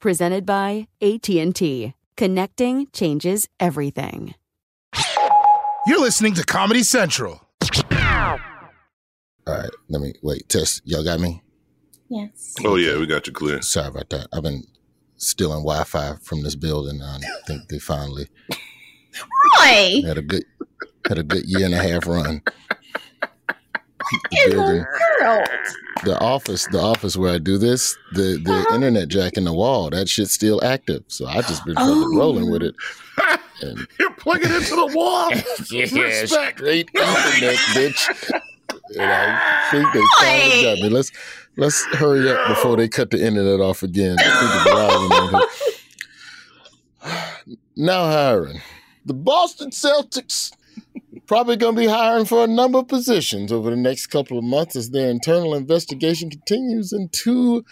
Presented by AT&T. Connecting changes everything. You're listening to Comedy Central. All right, let me wait. Test, y'all got me? Yes. Oh, yeah, we got you clear. Sorry about that. I've been stealing Wi-Fi from this building. I think they finally had a good year and a half run. The office where I do this, the internet jack in the wall, that shit's still active. So I just been rolling with it. And you're plugging into the wall. Yeah, straight internet, bitch. And I think they finally got me. Let's hurry up before they cut the internet off again. Now hiring. The Boston Celtics. Probably going to be hiring for a number of positions over the next couple of months as their internal investigation continues into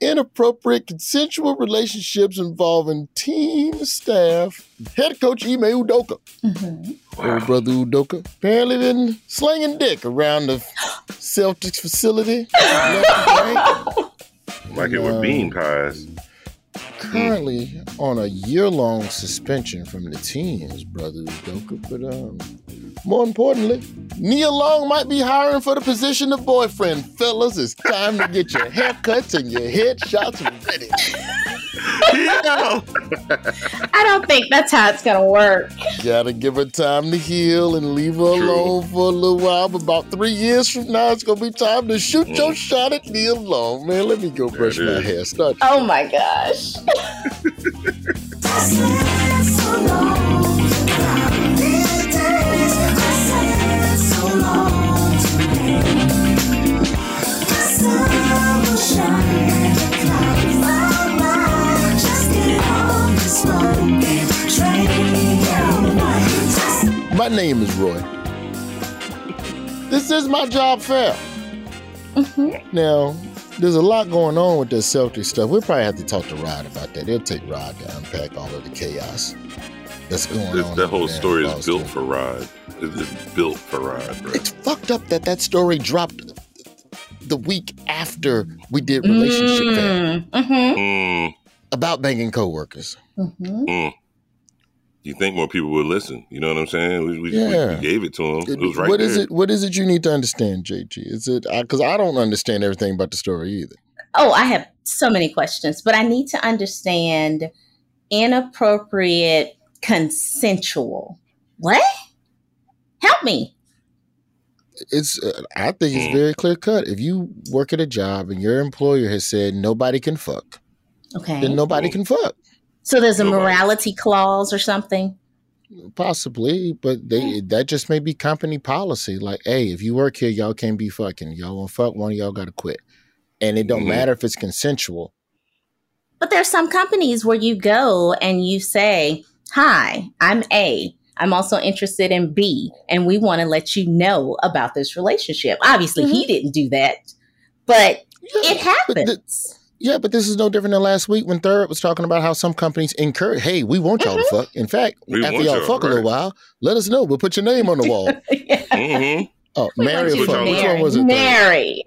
inappropriate consensual relationships involving team staff. Head coach Ime Udoka, Old brother Udoka, apparently been slinging dick around the Celtics facility. Like it were bean pies. Currently on a year-long suspension from the teams, brother Udoka, but more importantly, Nia Long might be hiring for the position of boyfriend. Fellas, it's time to get your haircuts and your headshots ready. I don't think that's how it's going to work. Gotta give her time to heal and leave her alone for a little while. But about 3 years from now, it's going to be time to shoot your shot at Nia Long. Man, let me go brush my hair. Start. Oh, my gosh. My name is Roy. This is my job fair. Now, there's a lot going on with this Celtics stuff. We'll probably have to talk to Rod about that. It'll take Rod to unpack all of the chaos that's going on. That whole story is built for Rod. It's built for Rod, bro. It's fucked up that story dropped the week after we did Relationship Fair. About banging coworkers. You think more people would listen? You know what I'm saying? We gave it to them. It was right there. What is it you need to understand, JG? Is it because I don't understand everything about the story either? Oh, I have so many questions, but I need to understand inappropriate consensual. What? Help me. It's. I think it's very clear cut. If you work at a job and your employer has said nobody can fuck, then nobody can fuck. So there's a morality clause or something? Possibly, but that just may be company policy. Like, hey, if you work here, y'all can't be fucking. Y'all won't fuck, one of y'all got to quit. And it don't matter if it's consensual. But there's some companies where you go and you say, hi, I'm A. I'm also interested in B. And we want to let you know about this relationship. Obviously, he didn't do that, but it happens. Yeah, but this is no different than last week when Third was talking about how some companies encourage, hey, we want y'all to fuck. In fact, after y'all fuck a little while, let us know. We'll put your name on the wall. Oh, Mary. Which one was it? Mary.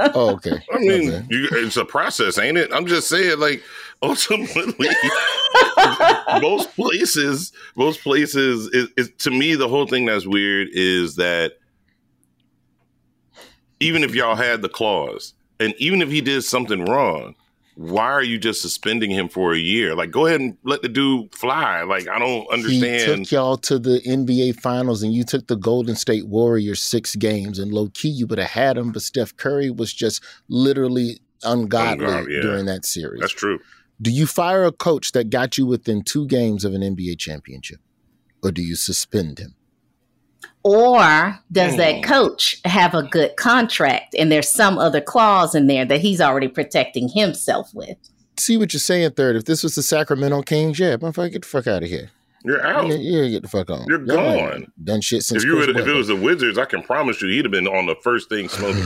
Oh, okay. I mean, it's a process, ain't it? I'm just saying, like, ultimately, most places, to me, the whole thing that's weird is that even if y'all had the clause, and even if he did something wrong, why are you just suspending him for a year? Like, go ahead and let the dude fly. Like, I don't understand. He took y'all to the NBA Finals, and you took the Golden State Warriors 6 games, and low-key, you would have had him, but Steph Curry was just literally ungodly during that series. That's true. Do you fire a coach that got you within 2 games of an NBA championship, or do you suspend him? Or does that coach have a good contract and there's some other clause in there that he's already protecting himself with? See what you're saying, Third. If this was the Sacramento Kings, yeah, motherfucker, get the fuck out of here. You're out. Yeah, get the fuck on. You're gone. Done shit since if it was the Wizards, I can promise you he'd have been on the first thing smoking.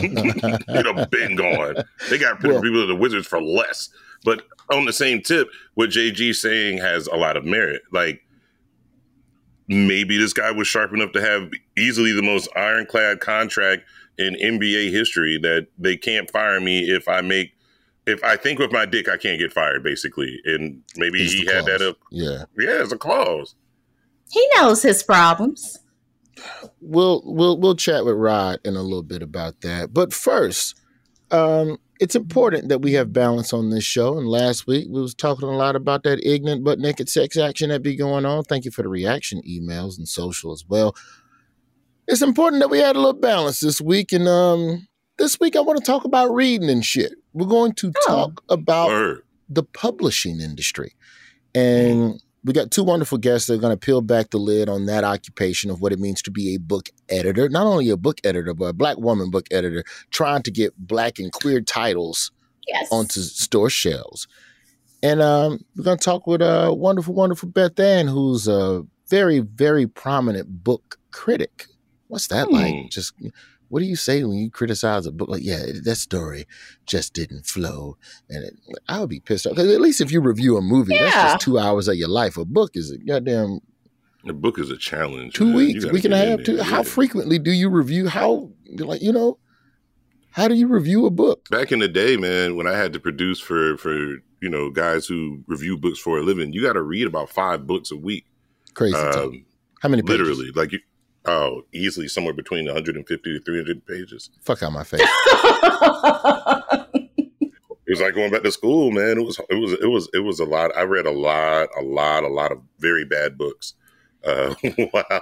He'd have been gone. They got people to the Wizards for less. But on the same tip, what JG saying has a lot of merit. Like, maybe this guy was sharp enough to have easily the most ironclad contract in NBA history that they can't fire me if I think with my dick, I can't get fired, basically. And maybe he had that up. Yeah. Yeah, it's a clause. He knows his problems. We'll chat with Rod in a little bit about that. But first, it's important that we have balance on this show. And last week, we was talking a lot about that ignorant but naked sex action that be going on. Thank you for the reaction emails and social as well. It's important that we had a little balance this week. And this week, I want to talk about reading and shit. We're going to talk about the publishing industry. And we got 2 wonderful guests that are going to peel back the lid on that occupation of what it means to be a book editor. Not only a book editor, but a Black woman book editor trying to get Black and queer titles onto store shelves. And we're going to talk with wonderful, wonderful Beth Ann, who's a very, very prominent book critic. What's that like? Just... what do you say when you criticize a book? Like, yeah, that story just didn't flow. And I would be pissed off. Because at least if you review a movie, that's just 2 hours of your life. A book is a goddamn... the book is a challenge. 2 weeks, week and a half, 2. How frequently do you review? How do you review a book? Back in the day, man, when I had to produce for guys who review books for a living, you got to read about 5 books a week. Crazy. How many pages? Literally, like... easily somewhere between 150 to 300 pages. Fuck out my face. It was like going back to school, man. It was a lot. I read a lot of very bad books while I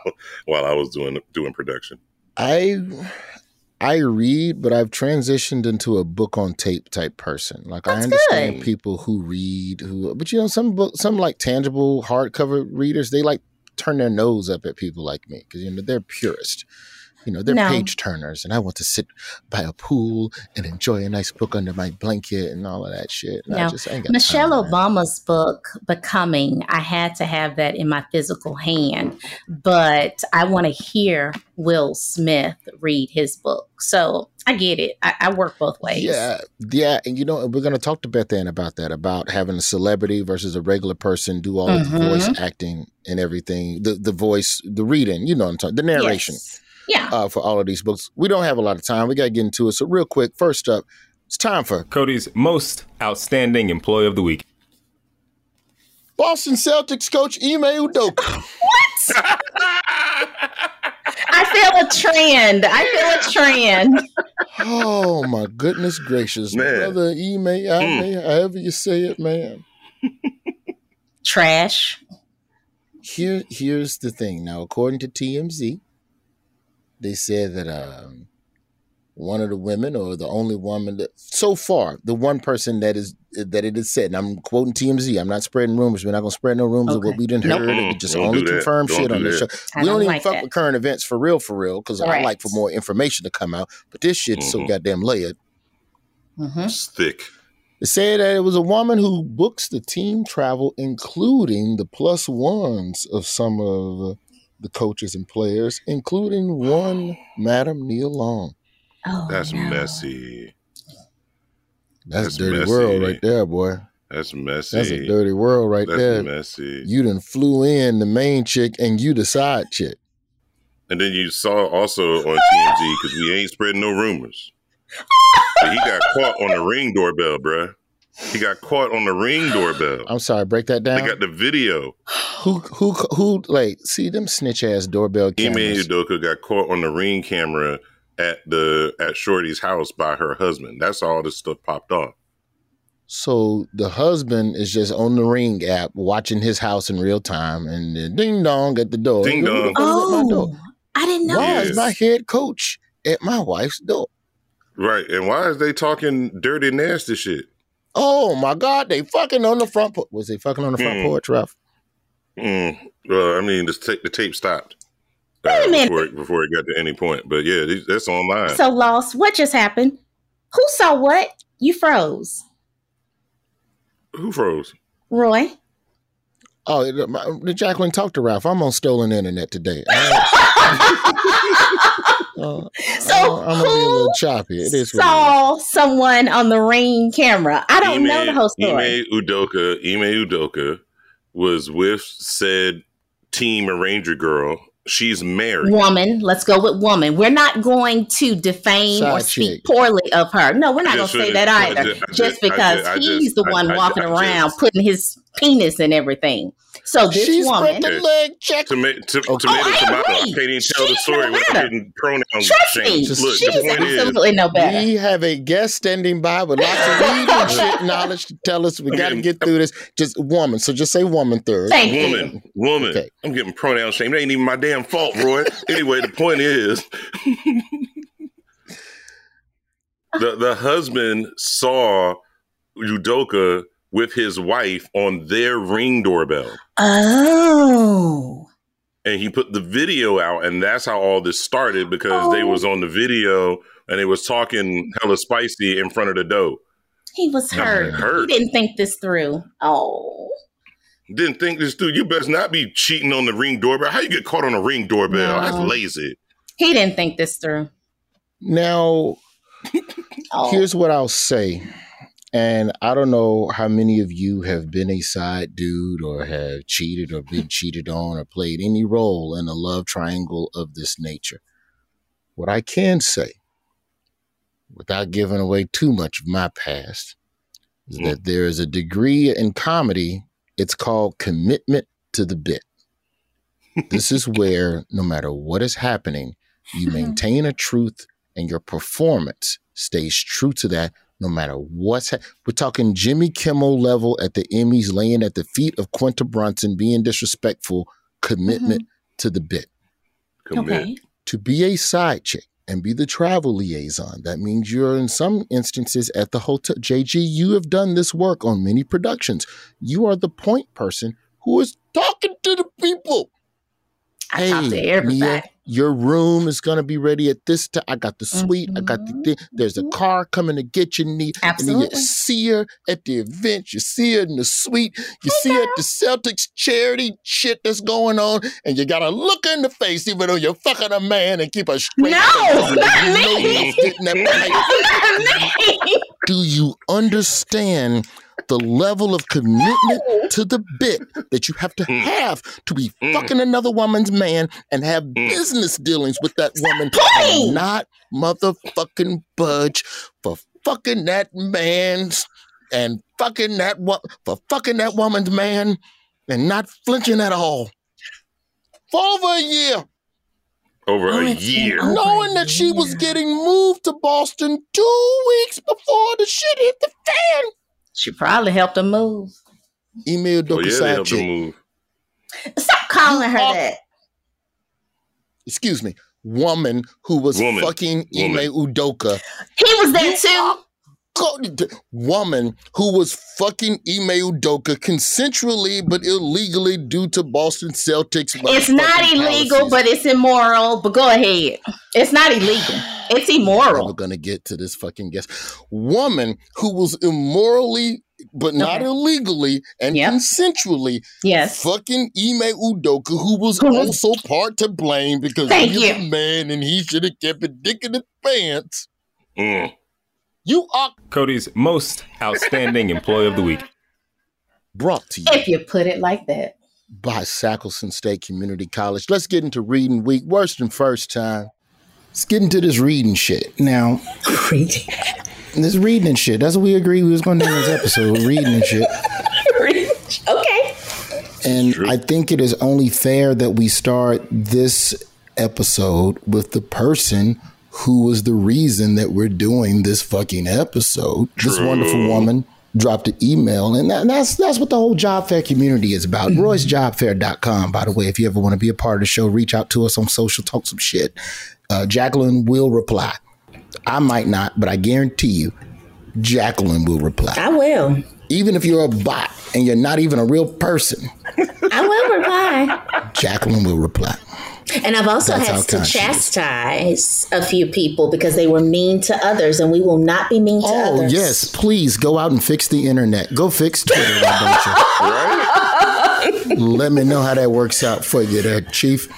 was doing production. I read, but I've transitioned into a book on tape type person. Like, that's I understand good. People who read, but you know, some like tangible hardcover readers, they like turn their nose up at people like me because, you know, they're purist. You know, they're page turners, and I want to sit by a pool and enjoy a nice book under my blanket and all of that shit. Michelle Obama's book, Becoming, I had to have that in my physical hand, but I want to hear Will Smith read his book. So I get it. I work both ways. Yeah. And, you know, we're going to talk to Beth Ann about that, about having a celebrity versus a regular person do all of the voice acting and everything, the voice, the reading, you know what I'm talking, the narration. Yes. Yeah. For all of these books. We don't have a lot of time. We got to get into it. So real quick, first up, it's time for Cody's most outstanding employee of the week. Boston Celtics coach Ime Udoka. What? I feel a trend. Oh, my goodness gracious. Man. Brother Ime, however you say it, man. Trash. Here's the thing. Now, according to TMZ, they said that one of the women, or the only woman that, so far, the one person that it is said, and I'm quoting TMZ, I'm not spreading rumors. We're not going to spread no rumors of what we didn't hear. We just only confirm shit on this show. We don't even fuck with current events for real, because I like for more information to come out. But this shit's so goddamn layered. It's thick. They said that it was a woman who books the team travel, including the plus ones of some of the coaches and players, including one Madam Neil Long. Oh, that's messy. That's dirty messy. World right there, boy. That's messy. That's a dirty world right there. That's messy. You done flew in the main chick and you the side chick. And then you saw also on TMZ, because we ain't spreading no rumors, but he got caught on the Ring doorbell, bruh. He got caught on the Ring doorbell. I'm sorry, break that down. They got the video. Who? Like, see them snitch ass doorbell cameras. Ime Udoka got caught on the Ring camera at Shorty's house by her husband. That's all this stuff popped off. So the husband is just on the Ring app watching his house in real time, and then ding dong at the door. Ding dong. Oh, I didn't know. Why is my head coach at my wife's door? Right. And why is they talking dirty, nasty shit? Oh, my God. They fucking on the front porch. Was they fucking on the front porch, Ralph? Well, I mean, the tape stopped. Wait a minute. Before it got to any point. But yeah, that's online. So lost. What just happened? Who saw what? You froze. Who froze? Roy. Oh, Jacqueline talked to Ralph. I'm on stolen internet today. I'm gonna be a little choppy. It is saw someone on the Ring camera. I don't know the whole story. Ime Udoka was with said team arranger girl. She's married. Woman. Let's go with woman. We're not going to defame or speak poorly of her. No, we're not going to say that either. Just because he's the one walking around putting his penis in everything. So this woman. I can't even tell the story without getting pronouns changed. She's absolutely no better. We have a guest standing by with lots of leadership knowledge to tell us we got to get through this. Just woman. So just say woman third. Woman. Okay. I'm getting pronouns changed. It ain't even my damn fault, Roy. Anyway, the point is the husband saw Udoka with his wife on their Ring doorbell. Oh. And he put the video out, and that's how all this started, because they was on the video and they was talking hella spicy in front of the dough. He was hurt. He didn't think this through. Oh. Didn't think this through. You best not be cheating on the Ring doorbell. How you get caught on a Ring doorbell? No. That's lazy. He didn't think this through. Now, here's what I'll say. And I don't know how many of you have been a side dude or have cheated or been cheated on or played any role in a love triangle of this nature. What I can say, without giving away too much of my past, is that there is a degree in comedy. It's called commitment to the bit. This is where, no matter what is happening, you maintain a truth and your performance stays true to that. No matter what's we're talking Jimmy Kimmel level at the Emmys, laying at the feet of Quinta Brunson, being disrespectful, commitment to the bit. Okay. To be a side chick and be the travel liaison. That means you're in some instances at the hotel. JG, you have done this work on many productions. You are the point person who is talking to the people. I talk to everybody. Mia, your room is going to be ready at this time. I got the suite. I got the thing. There's a car coming to get you. Absolutely. And you see her at the event. You see her in the suite. You see her at the Celtics charity shit that's going on. And you got to look her in the face, even though you're fucking a man, and keep a straight face. Not me. Do you understand the level of commitment to the bit that you have to be fucking another woman's man and have business dealings with that woman and not motherfucking budge for fucking that man's and fucking that for fucking that woman's man and not flinching at all for over a year. Knowing that she was getting moved to Boston 2 weeks before the shit hit the fan. She probably helped him move. Ime Udoka side chick. Stop calling her that. Excuse me. Woman who was fucking Ime Udoka. He was there too. Woman who was fucking Ime Udoka consensually but illegally due to Boston Celtics. It's not illegal, but it's immoral. But go ahead. It's not illegal. It's immoral. We're gonna get to this fucking guest. Woman who was immorally, but not illegally and consensually, fucking Ime Udoka, who was also part to blame because he's a man and he should have kept a dick in his pants. You are Cody's most outstanding employee of the week. Brought to you, if you put it like that, by Sackleson State Community College. Let's get into reading week. Worst and first time. Let's get into this reading shit. Now, this reading and shit. That's what we agreed we was going to do in this episode. Reading and shit. Okay. And I think it is only fair that we start this episode with the person who was the reason that we're doing this fucking episode. This wonderful woman dropped an email, and that's what the whole Job Fair community is about. Mm-hmm. RoyceJobFair.com, by the way, if you ever want to be a part of the show, reach out to us on social, talk some shit. Jacqueline will reply. I might not, but I guarantee you, Jacqueline will reply. I will. Even if you're a bot and you're not even a real person. I will reply. Jacqueline will reply. And I've also had to chastise a few people because they were mean to others, and we will not be mean to others. Oh, yes. Please go out and fix the internet. Go fix Twitter. Right? Let me know how that works out for you there, Chief.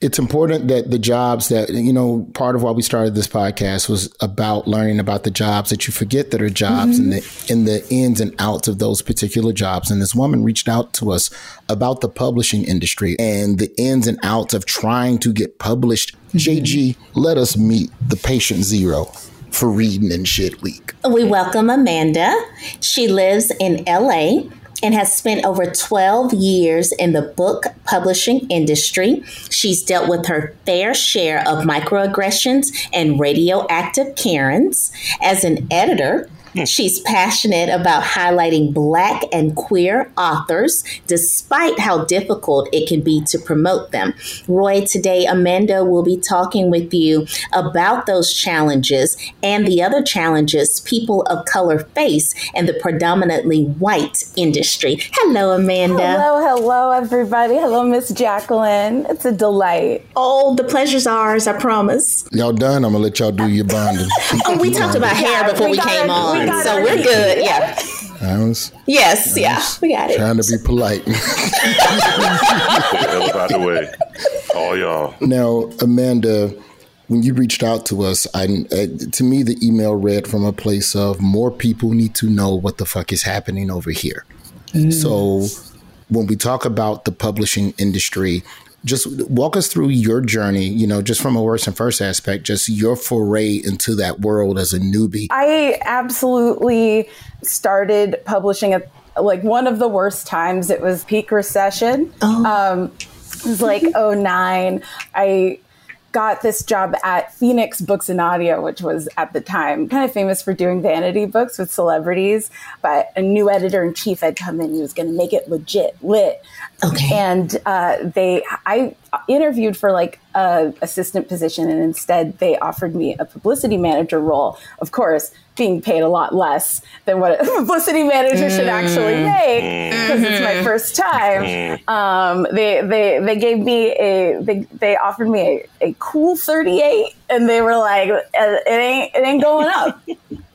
It's important that the jobs that, you know, part of why we started this podcast was about learning about the jobs that you forget that are jobs, mm-hmm. and the ins and outs of those particular jobs. And this woman reached out to us about the publishing industry and the ins and outs of trying to get published. Mm-hmm. JG, let us meet the patient zero for Reading and Shit Week. We welcome Amanda. She lives in LA and has spent over 12 years in the book publishing industry. She's dealt with her fair share of microaggressions and radioactive Karens. As an editor, she's passionate about highlighting Black and queer authors, despite how difficult it can be to promote them. Roy, today, Amanda will be talking with you about those challenges and the other challenges people of color face in the predominantly white industry. Hello, Amanda. Hello, everybody. Hello, Miss Jacqueline. It's a delight. Oh, the pleasure's ours, I promise. Y'all done? I'm going to let y'all do your bonding. Oh, we talked about hair before we came on. So we're good. Yeah. We got it. Trying to be polite. By the way, all y'all. Now, Amanda, when you reached out to us, to me, the email read from a place of more people need to know what the fuck is happening over here. Mm. So when we talk about the publishing industry, just walk us through your journey, you know, just from a worst and first aspect, just your foray into that world as a newbie. I absolutely started publishing at like one of the worst times. It was peak recession. Oh. It was like 2009. I got this job at Phoenix Books and Audio, which was at the time kind of famous for doing vanity books with celebrities. But a new editor-in-chief had come in. He was going to make it lit. Okay. And I interviewed for like an assistant position, and instead they offered me a publicity manager role. Of course, being paid a lot less than what a publicity manager should actually make, because it's my first time. They offered me a cool 38, and they were like, it ain't going up.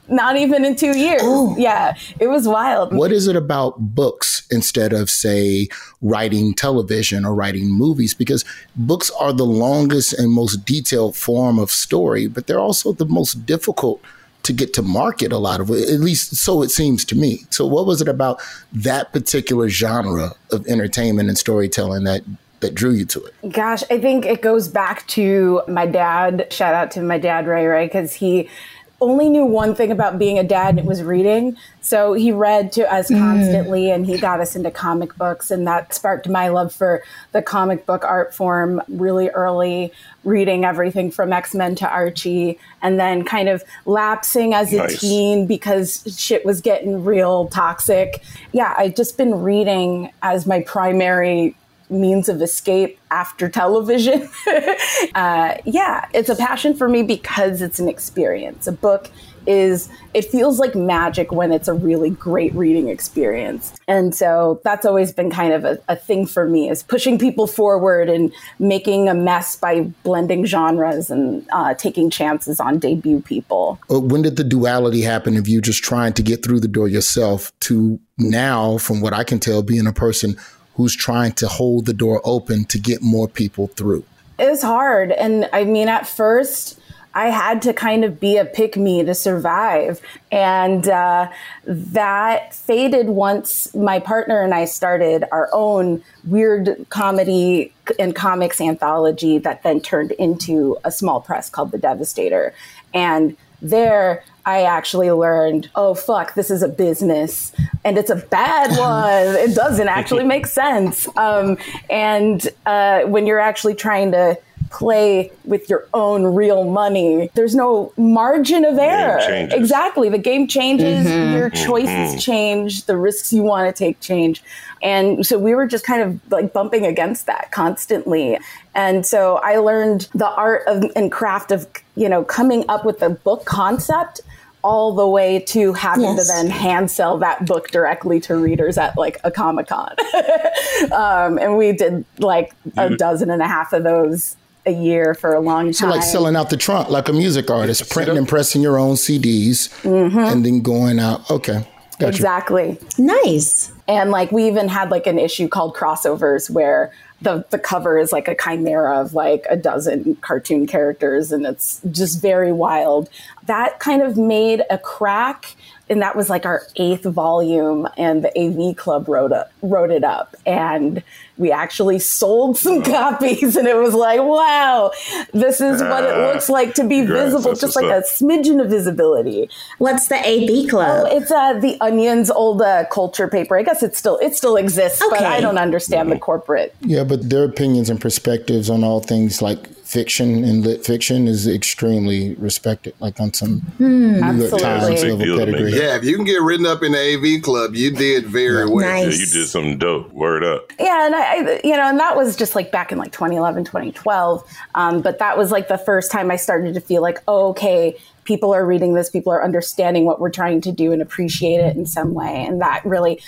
Not even in 2 years. Ooh. Yeah, it was wild. What is it about books instead of, say, writing television or writing movies? Because books are the longest and most detailed form of story, but they're also the most difficult to get to market, a lot of it, at least so it seems to me. So what was it about that particular genre of entertainment and storytelling that drew you to it? Gosh, I think it goes back to my dad. Shout out to my dad, Ray Ray, because he only knew one thing about being a dad, and it was reading. So he read to us constantly, and he got us into comic books, and that sparked my love for the comic book art form really early, reading everything from X-Men to Archie, and then kind of lapsing as a teen because shit was getting real toxic. Yeah, I'd just been reading as my primary means of escape after television. It's a passion for me because it's an experience. A book it feels like magic when it's a really great reading experience. And so that's always been kind of a thing for me, is pushing people forward and making a mess by blending genres and taking chances on debut people. When did the duality happen of you just trying to get through the door yourself to now, from what I can tell, being a person who's trying to hold the door open to get more people through? It was hard. And I mean, at first, I had to kind of be a pick-me to survive. And that faded once my partner and I started our own weird comedy and comics anthology that then turned into a small press called The Devastator. And there, I actually learned, oh, fuck, this is a business, and it's a bad one. It doesn't actually make sense. And when you're actually trying to play with your own real money, there's no margin of error. Exactly. The game changes, your choices change, the risks you want to take change. And so we were just kind of like bumping against that constantly. And so I learned the art of and craft of, you know, coming up with a book concept all the way to having to then hand sell that book directly to readers at like a Comic-Con. And we did like a 1.5 of those a year for a long time. So like selling out the trunk, like a music artist, printing and pressing your own CDs and then going out. Okay. Gotcha. Exactly. Nice. And like we even had like an issue called Crossovers where the cover is like a chimera of like 12 cartoon characters, and it's just very wild. That kind of made a crack, and that was like our 8th volume, and the AV Club wrote it up, and we actually sold some copies, and it was like, wow, this is what it looks like to be visible, just like a smidgen of visibility. What's the AV Club? Oh, it's the Onion's old culture paper. I guess it still exists, but I don't understand the corporate. Yeah, but their opinions and perspectives on all things like fiction and lit fiction is extremely respected, like on some New York Times level pedigree. Yeah, if you can get written up in the AV Club, you did very well. Nice. Yeah, you did something dope. Word up. Yeah, and I you know, and that was just like back in like 2011, 2012. But that was like the first time I started to feel like, oh, okay, people are reading this, people are understanding what we're trying to do and appreciate it in some way. And that really,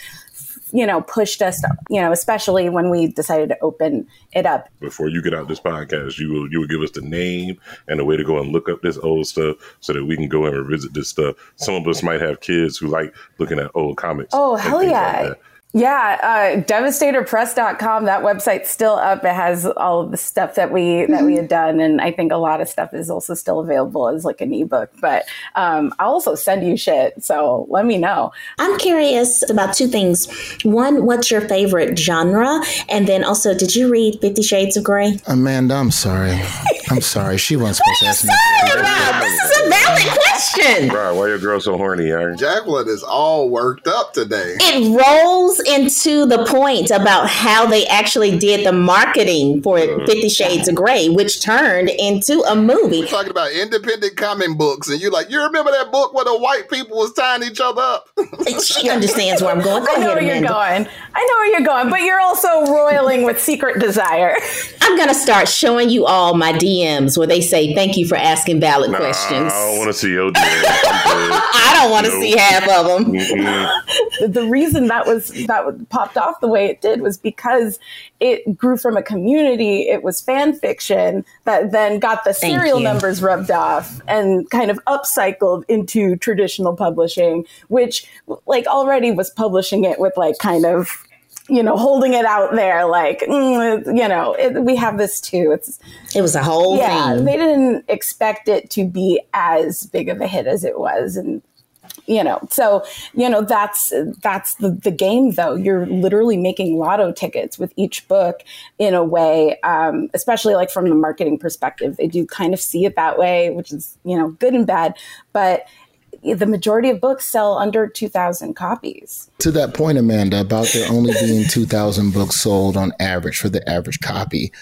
you know, pushed us, you know, especially when we decided to open it up. Before you get out this podcast, you will give us the name and the way to go and look up this old stuff so that we can go and revisit this stuff. Some of us might have kids who like looking at old comics. Oh, hell yeah. Like yeah. Devastatorpress.com. That website's still up. It has all of the stuff that we had done. And I think a lot of stuff is also still available as like an ebook. But I'll also send you shit. So let me know. I'm curious about two things. One, what's your favorite genre? And then also, did you read 50 Shades of Grey? Amanda, I'm sorry. She wasn't supposed to ask me. What are you talking about? This is a valid question. Bro, why are your girl so horny, Aaron? Jacqueline is all worked up today. It rolls into the point about how they actually did the marketing for 50 Shades of Grey, which turned into a movie. We're talking about independent comic books, and you're like, you remember that book where the white people was tying each other up? She understands where I'm going. I know where you're going, but you're also roiling with secret desire. I'm going to start showing you all my DMs where they say, thank you for asking valid questions. I don't want to see your DMs. I don't want to see half of them. Mm-hmm. The reason that popped off the way it did was because it grew from a community. It was fan fiction that then got the serial numbers rubbed off and kind of upcycled into traditional publishing, which like already was publishing it with like kind of, you know, holding it out there like, you know, we have this too. It was a whole thing. They didn't expect it to be as big of a hit as it was. And, you know, so, you know, that's the game, though. You're literally making lotto tickets with each book in a way, especially like from the marketing perspective. They do kind of see it that way, which is, you know, good and bad. But the majority of books sell under 2,000 copies. To that point, Amanda, about there only being 2,000 books sold on average for the average copy.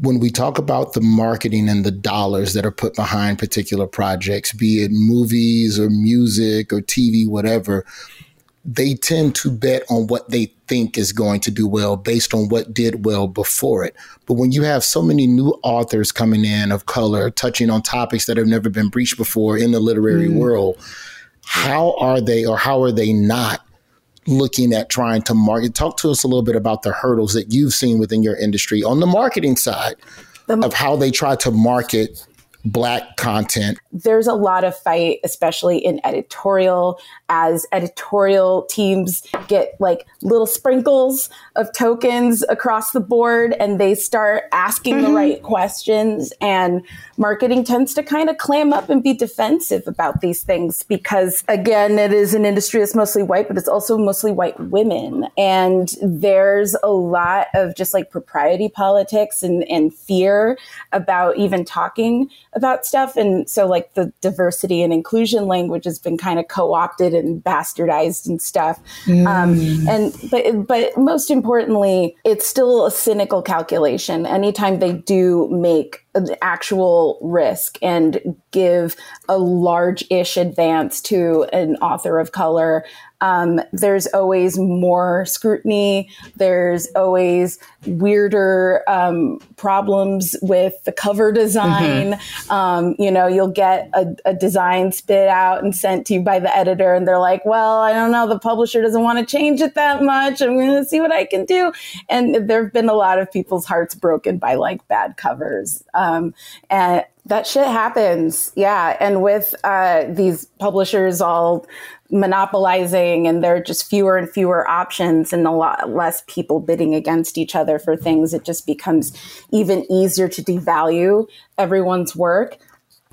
When we talk about the marketing and the dollars that are put behind particular projects, be it movies or music or TV, whatever, they tend to bet on what they think is going to do well based on what did well before it. But when you have so many new authors coming in of color, touching on topics that have never been breached before in the literary world, how are they not looking at trying to market? Talk to us a little bit about the hurdles that you've seen within your industry on the marketing side of how they try to market Black content. There's a lot of fight, especially in editorial, as editorial teams get like little sprinkles of tokens across the board, and they start asking the right questions. And marketing tends to kind of clam up and be defensive about these things because, again, it is an industry that's mostly white, but it's also mostly white women. And there's a lot of just like propriety politics and fear about even talking about stuff. And so like the diversity and inclusion language has been kind of co-opted and bastardized and stuff. But most importantly, it's still a cynical calculation. Anytime they do make the actual risk and give a large-ish advance to an author of color. There's always more scrutiny. There's always weirder problems with the cover design. Mm-hmm. You know, you'll get a design spit out and sent to you by the editor, and they're like, well, I don't know, the publisher doesn't want to change it that much. I'm going to see what I can do. And there have been a lot of people's hearts broken by like bad covers. And that shit happens. Yeah. And with these publishers all monopolizing, and there are just fewer and fewer options and a lot less people bidding against each other for things, it just becomes even easier to devalue everyone's work.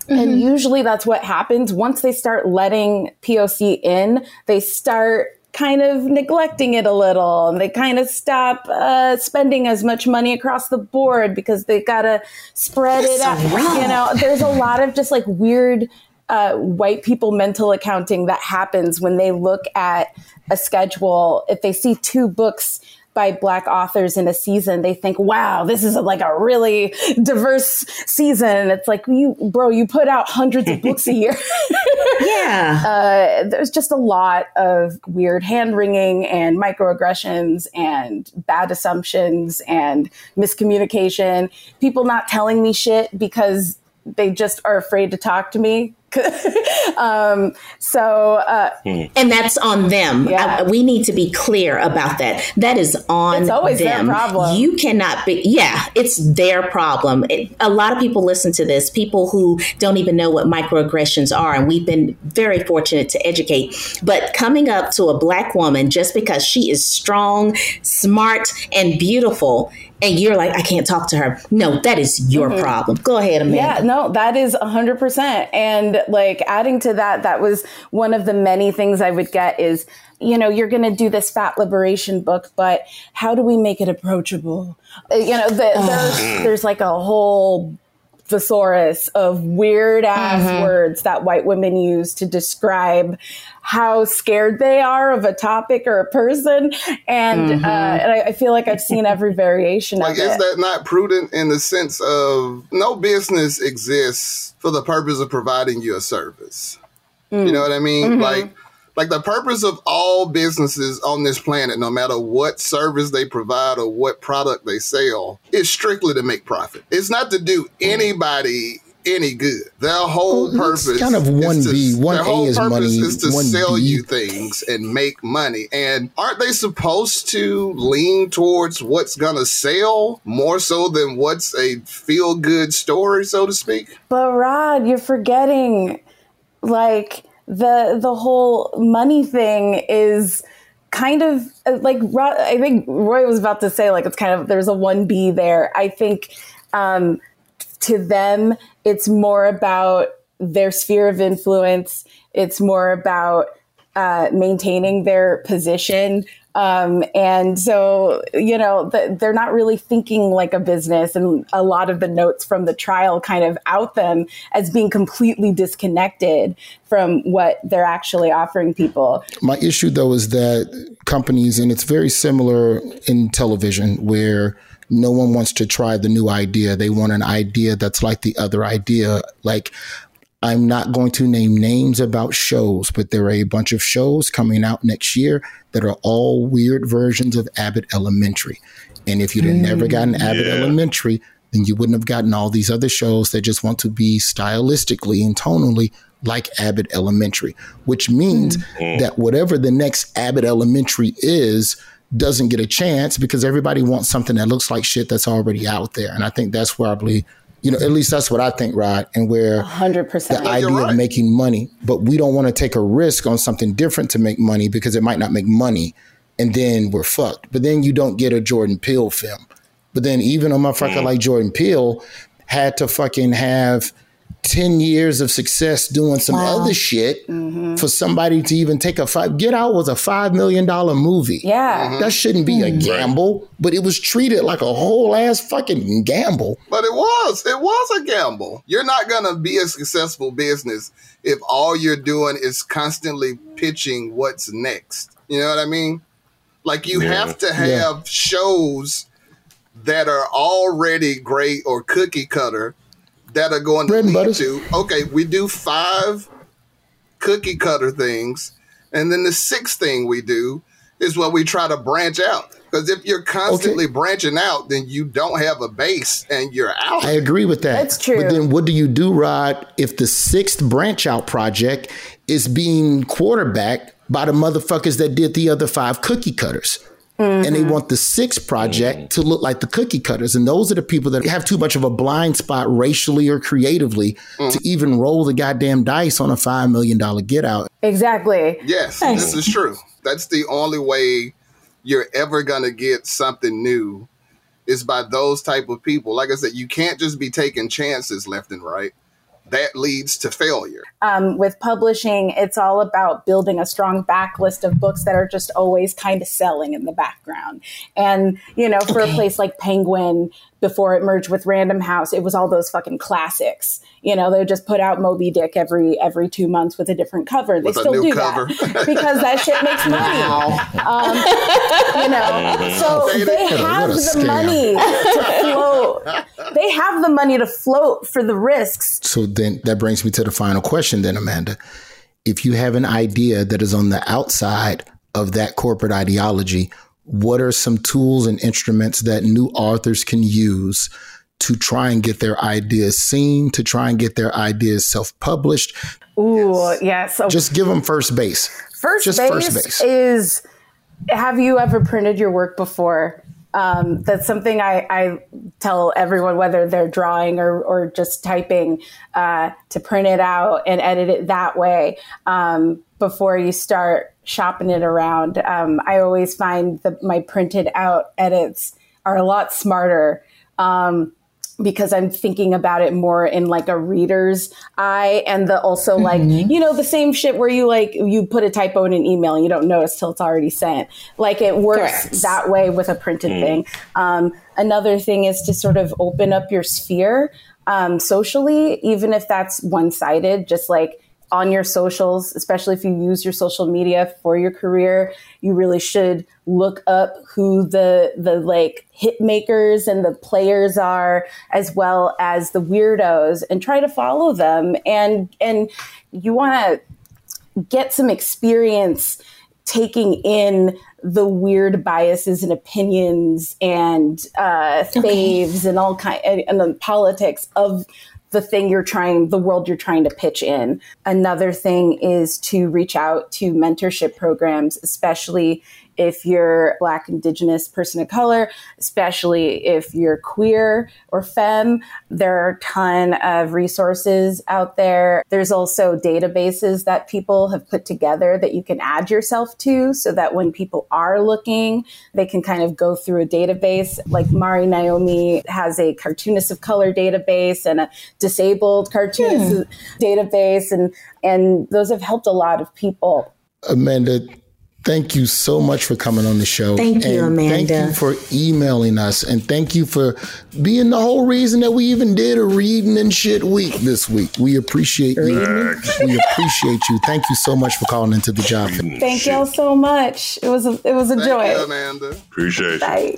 Mm-hmm. And usually that's what happens. Once they start letting POC in, they start kind of neglecting it a little, and they kind of stop spending as much money across the board because they gotta spread it out. You know, there's a lot of just like weird white people mental accounting that happens when they look at a schedule. If they see 2 books by Black authors in a season, they think, wow, this is like a really diverse season. It's like, you put out hundreds of books a year. Yeah. There's just a lot of weird hand-wringing and microaggressions and bad assumptions and miscommunication. People not telling me shit because they just are afraid to talk to me. And that's on them. Yeah. We need to be clear about that. That is on them. It's always their problem. You cannot be. Yeah, it's their problem. A lot of people listen to this, people who don't even know what microaggressions are. And we've been very fortunate to educate. But coming up to a Black woman just because she is strong, smart, and beautiful, and you're like, I can't talk to her. No, that is your mm-hmm. problem. Go ahead, Amanda. Yeah, no, that is 100%. And like adding to that, that was one of the many things I would get is, you know, you're going to do this fat liberation book, but how do we make it approachable? You know, there's like a whole thesaurus of weird ass mm-hmm. words that white women use to describe how scared they are of a topic or a person. And mm-hmm. and I feel like I've seen every variation of it. Is that not prudent in the sense of no business exists for the purpose of providing you a service? Mm. You know what I mean? Mm-hmm. Like the purpose of all businesses on this planet, no matter what service they provide or what product they sell, is strictly to make profit. It's not to do anybody any good. Their whole purpose kind of is to sell you things and make money. And aren't they supposed to lean towards what's going to sell more so than what's a feel-good story, so to speak? But Rod, you're forgetting, like, the whole money thing is kind of like, I think Roy was about to say, like, it's kind of, there's a 1B there. I think to them, it's more about their sphere of influence. It's more about maintaining their position. And so, you know, they're not really thinking like a business, and a lot of the notes from the trial kind of out them as being completely disconnected from what they're actually offering people. My issue, though, is that companies, and it's very similar in television, where no one wants to try the new idea. They want an idea that's like the other idea. Like, I'm not going to name names about shows, but there are a bunch of shows coming out next year that are all weird versions of Abbott Elementary. And if you'd have never gotten Abbott Elementary, then you wouldn't have gotten all these other shows that just want to be stylistically and tonally like Abbott Elementary, which means that whatever the next Abbott Elementary is doesn't get a chance because everybody wants something that looks like shit that's already out there. And I think that's where I believe, you know, at least that's what I think, Rod, and where 100%. The idea of making money, but we don't want to take a risk on something different to make money because it might not make money, and then we're fucked. But then you don't get a Jordan Peele film. But then even a motherfucker like Jordan Peele had to fucking have 10 years of success doing some other shit for somebody to even take a Get Out was a $5 million movie. Yeah. Mm-hmm. That shouldn't be a gamble, but it was treated like a whole ass fucking gamble. But it was a gamble. You're not going to be a successful business if all you're doing is constantly pitching what's next. You know what I mean? Like you have to have shows that are already great or cookie cutter that are going to lead to, okay, we do 5 cookie cutter things. And then the 6th thing we do is what we try to branch out. Because if you're constantly branching out, then you don't have a base and you're out. I agree with that. That's true. But then what do you do, Rod, if the 6th branch out project is being quarterbacked by the motherfuckers that did the other 5 cookie cutters? Mm-hmm. And they want the 6th project to look like the cookie cutters. And those are the people that have too much of a blind spot racially or creatively to even roll the goddamn dice on a $5 million get out. Exactly. Yes, this is true. That's the only way you're ever going to get something new is by those type of people. Like I said, you can't just be taking chances left and right. That leads to failure. With publishing, it's all about building a strong backlist of books that are just always kind of selling in the background. And, you know, for a place like Penguin, before it merged with Random House, it was all those fucking classics. You know, they would just put out Moby Dick every 2 months with a different cover. They still do that because that shit makes money. You know, so they have the money to float. They have the money to float for the risks. So then that brings me to the final question then, Amanda. If you have an idea that is on the outside of that corporate ideology, what are some tools and instruments that new authors can use to try and get their ideas seen, to try and get their ideas self-published? Ooh, yes. So just give them first base. First base is, have you ever printed your work before? That's something I tell everyone, whether they're drawing or just typing, to print it out and edit it that way before you start shopping it around. I always find that my printed out edits are a lot smarter because I'm thinking about it more in like a reader's eye, and the also like, you know, the same shit where you like, you put a typo in an email and you don't notice till it's already sent. Like it works that way with a printed thing. Another thing is to sort of open up your sphere socially, even if that's one-sided, just like on your socials, especially if you use your social media for your career, you really should look up who the like hit makers and the players are, as well as the weirdos, and try to follow them. And you want to get some experience taking in the weird biases and opinions and faves and all kind and the politics of the thing you're trying, the world you're trying to pitch in. Another thing is to reach out to mentorship programs, especially if you're Black, Indigenous, person of color, especially if you're queer or femme. There are a ton of resources out there. There's also databases that people have put together that you can add yourself to so that when people are looking, they can kind of go through a database. Like Mari Naomi has a cartoonist of color database and a disabled cartoonist database. And those have helped a lot of people. Amanda, thank you so much for coming on the show. Thank you, Amanda. Thank you for emailing us. And thank you for being the whole reason that we even did a Reading and Shit week this week. We appreciate you. We appreciate you. Thank you so much for calling into the job. Thank y'all so much. It was a joy. Thank you, Amanda. Appreciate it. Bye.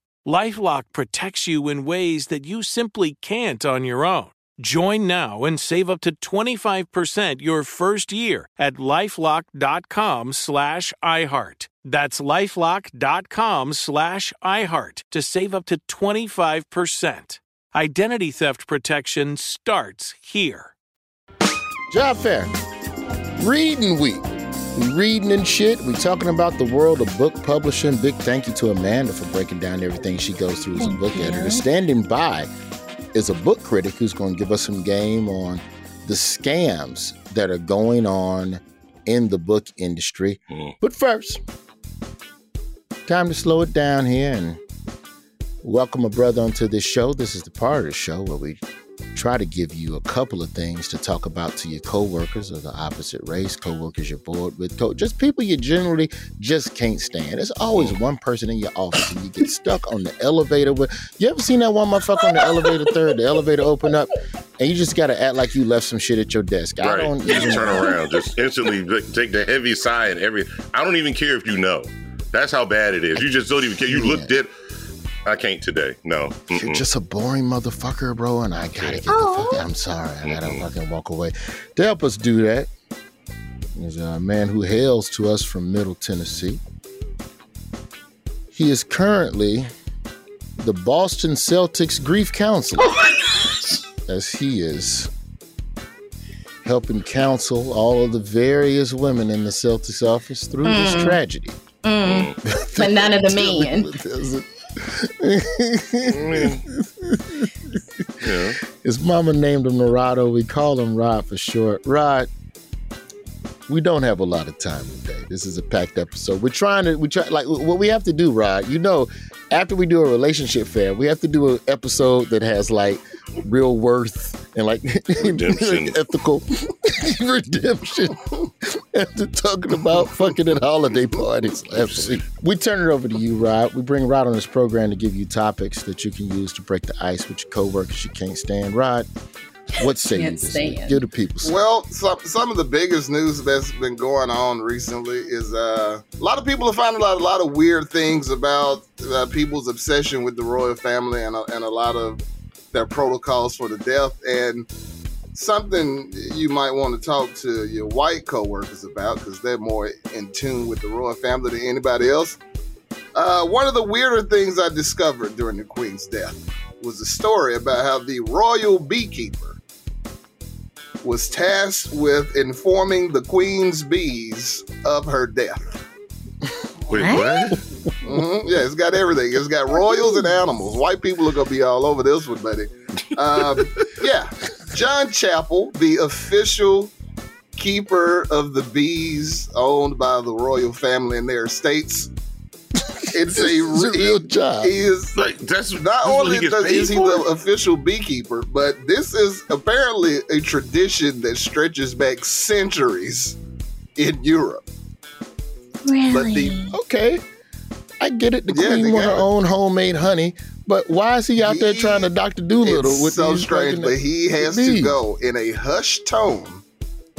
LifeLock protects you in ways that you simply can't on your own. Join now and save up to 25% your first year at LifeLock.com/iHeart. That's LifeLock.com/iHeart to save up to 25%. Identity theft protection starts here. Job fair. Reading week. We reading and shit. We talking about the world of book publishing. Big thank you to Amanda for breaking down everything she goes through as a book editor. Standing by is a book critic who's going to give us some game on the scams that are going on in the book industry. But first, time to slow it down here and welcome a brother onto this show. This is the part of the show where we try to give you a couple of things to talk about to your coworkers or the opposite race, coworkers you're bored with, just people you generally just can't stand. There's always one person in your office and you get stuck on the elevator with. You ever seen that one motherfucker on the elevator third, the elevator open up, and you just got to act like you left some shit at your desk. Right. You turn around, just instantly take the heavy sigh and everything. I don't even care if you know. That's how bad it is. You just don't even care. You looked at I can't today. No. Mm-mm. You're just a boring motherfucker, bro, and I gotta get the fuck out. I'm sorry. I gotta fucking walk away. To help us do that is a man who hails to us from Middle Tennessee. He is currently the Boston Celtics grief counselor. Oh my gosh! As he is helping counsel all of the various women in the Celtics office through this tragedy. But none of the men. Yeah. His mama named him Nerado. We call him Rod for short. Rod, we don't have a lot of time today. This is a packed episode. We try what we have to do, Rod. You know, after we do a relationship fair, we have to do an episode that has like real worth and like redemption. Ethical redemption. After talking about fucking at holiday parties last week, we turn it over to you, Rod. We bring Rod on this program to give you topics that you can use to break the ice with your coworkers you can't stand. Rod, what say you this week? Give the people something. Well, some of the biggest news that's been going on recently is a lot of people are finding out a lot of weird things about people's obsession with the royal family and a lot of their protocols for the death, and something you might want to talk to your white coworkers about because they're more in tune with the royal family than anybody else. One of the weirder things I discovered during the Queen's death was a story about how the royal beekeeper was tasked with informing the Queen's bees of her death. Wait, what? Yeah, it's got everything. It's got royals and animals. White people are going to be all over this one, buddy. Yeah. John Chappell, the official keeper of the bees owned by the royal family and their estates. It's a real job. He is like, not only is he the official beekeeper, but this is apparently a tradition that stretches back centuries in Europe. Really? But I get it. The queen wants her own homemade honey. But why is he out there trying to Dr. Doolittle? It's so strange, but he has to go in a hushed tone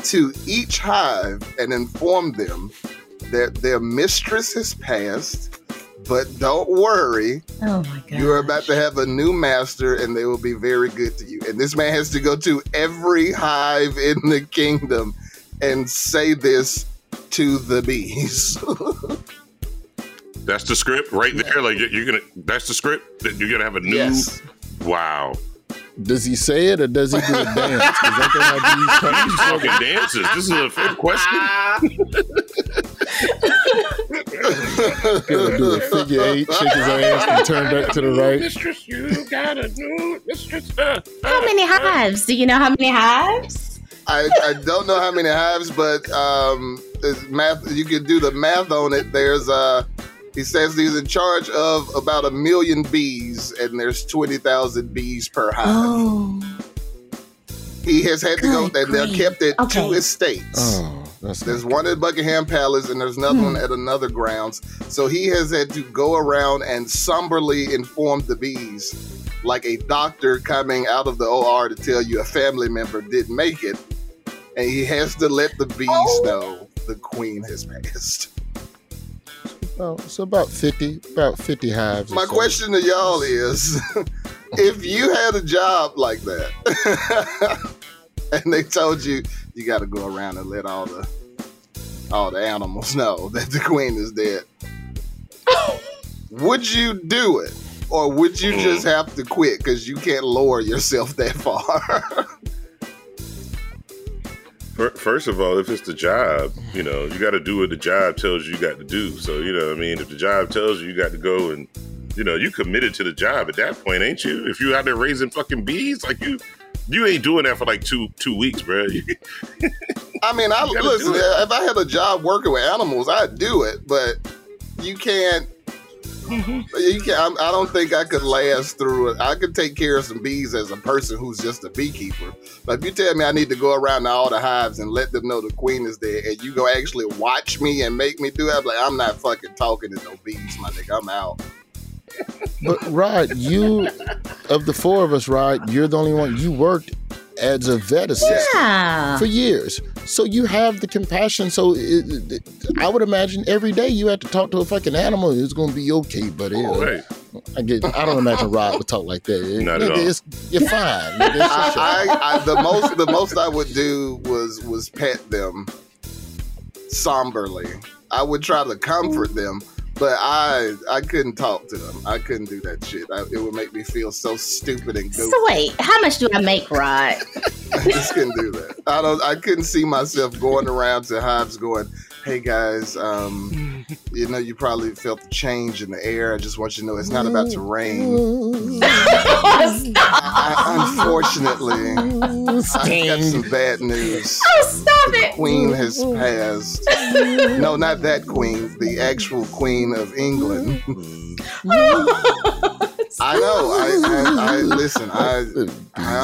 to each hive and inform them that their mistress has passed, but don't worry. Oh my God! You're about to have a new master and they will be very good to you. And this man has to go to every hive in the kingdom and say this to the bees. That's the script right there. Like you're gonna. That's the script that you're gonna have a new. Yes. Wow. Does he say it or does he do a dance? He's talking dances. This is a fair question. Gonna do a figure eight, shake his ass, and turn back to the right. Mistress, you got a new mistress. How many hives? Do you know how many hives? I don't know how many hives, but math. You can do the math on it. There's He says he's in charge of about 1 million bees, and there's 20,000 bees per hive. Oh. He has had to go, and they're kept at two estates. Oh. There's one at Buckingham Palace and there's another one at another grounds. So he has had to go around and somberly inform the bees, like a doctor coming out of the OR to tell you a family member didn't make it. And he has to let the bees know the queen has passed. So about 50 hives. My question to y'all is, if you had a job like that, and they told you, you got to go around and let all the animals know that the queen is dead, would you do it? Or would you just have to quit because you can't lower yourself that far? First of all, if it's the job, you know, you got to do what the job tells you got to do. So, you know what I mean? If the job tells you got to go and, you know, you committed to the job at that point, ain't you? If you out there raising fucking bees, like you ain't doing that for like two weeks, bro. I mean, listen, if I had a job working with animals, I'd do it, but you can't. I don't think I could last through it. I could take care of some bees as a person who's just a beekeeper. But if you tell me I need to go around to all the hives and let them know the queen is there, and you go actually watch me and make me do it, I'm like, I'm not fucking talking to no bees, my nigga. I'm out. But Rod, you, of the four of us, Rod, you're the only one. You worked as a vet assistant for years, so you have the compassion. So I would imagine every day you have to talk to a fucking animal. It's gonna be okay, buddy. Right. I don't imagine Rod would talk like that. You're fine. The most I would do was pet them somberly. I would try to comfort them. But I couldn't talk to them. I couldn't do that shit. It would make me feel so stupid and goofy. So wait, how much do I make, Rod? I just couldn't do that. I couldn't see myself going around to hives going, hey guys, you know, you probably felt the change in the air. I just want you to know it's not about to rain. Unfortunately, I got some bad news. Oh, stop it! The queen has passed. No, not that queen. The actual queen of England. I know. I listen. I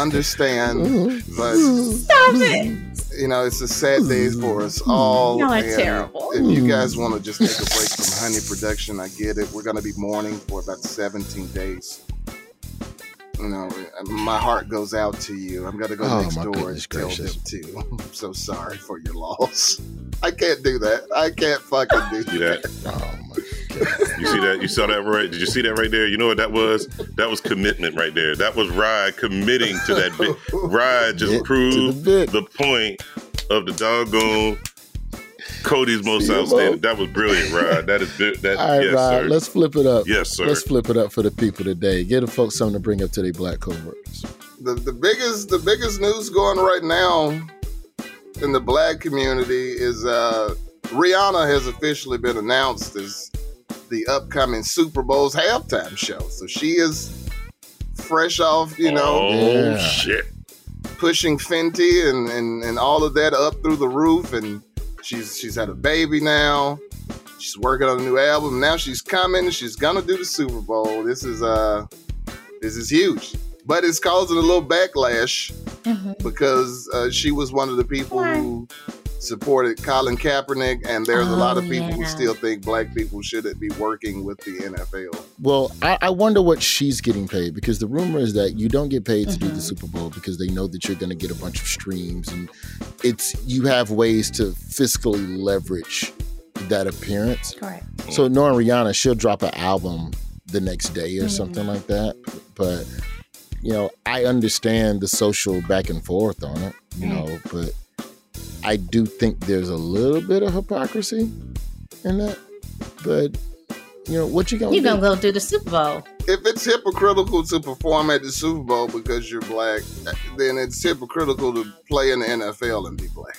understand, but stop it. You know, it's a sad day for us all. No, it's terrible. If you guys want to just take a break from honey production, I get it. We're going to be mourning for about 17 days. You know, my heart goes out to you. I'm going to go next door and tell them too. I'm so sorry for your loss. I can't do that. I can't fucking do that. Oh, my God. You see that? You saw that right? Did you see that right there? You know what that was? That was commitment right there. That was Rod committing to that bit. Rod just proved the point of the doggone Cody's most outstanding. That was brilliant, Rod. That is big. All right, yes, Rod, sir. Let's flip it up. Yes, sir. Let's flip it up for the people today. Give the folks something to bring up to their black coworkers. The biggest news going right now in the black community is Rihanna has officially been announced as the upcoming Super Bowl's halftime show. So she is fresh off, you know, shit, pushing Fenty and all of that up through the roof, and she's had a baby now. She's working on a new album now. She's coming. She's gonna do the Super Bowl. This is huge. But it's causing a little backlash because she was one of the people who supported Colin Kaepernick, and there's a lot of people who still think black people shouldn't be working with the NFL. Well, I wonder what she's getting paid, because the rumor is that you don't get paid to do the Super Bowl because they know that you're going to get a bunch of streams, and you have ways to fiscally leverage that appearance. Correct. So knowing Rihanna, she'll drop an album the next day or something like that, but... You know, I understand the social back and forth on it, you know, but I do think there's a little bit of hypocrisy in that. But, you know, what you going to do? You're going to go do the Super Bowl. If it's hypocritical to perform at the Super Bowl because you're black, then it's hypocritical to play in the NFL and be black.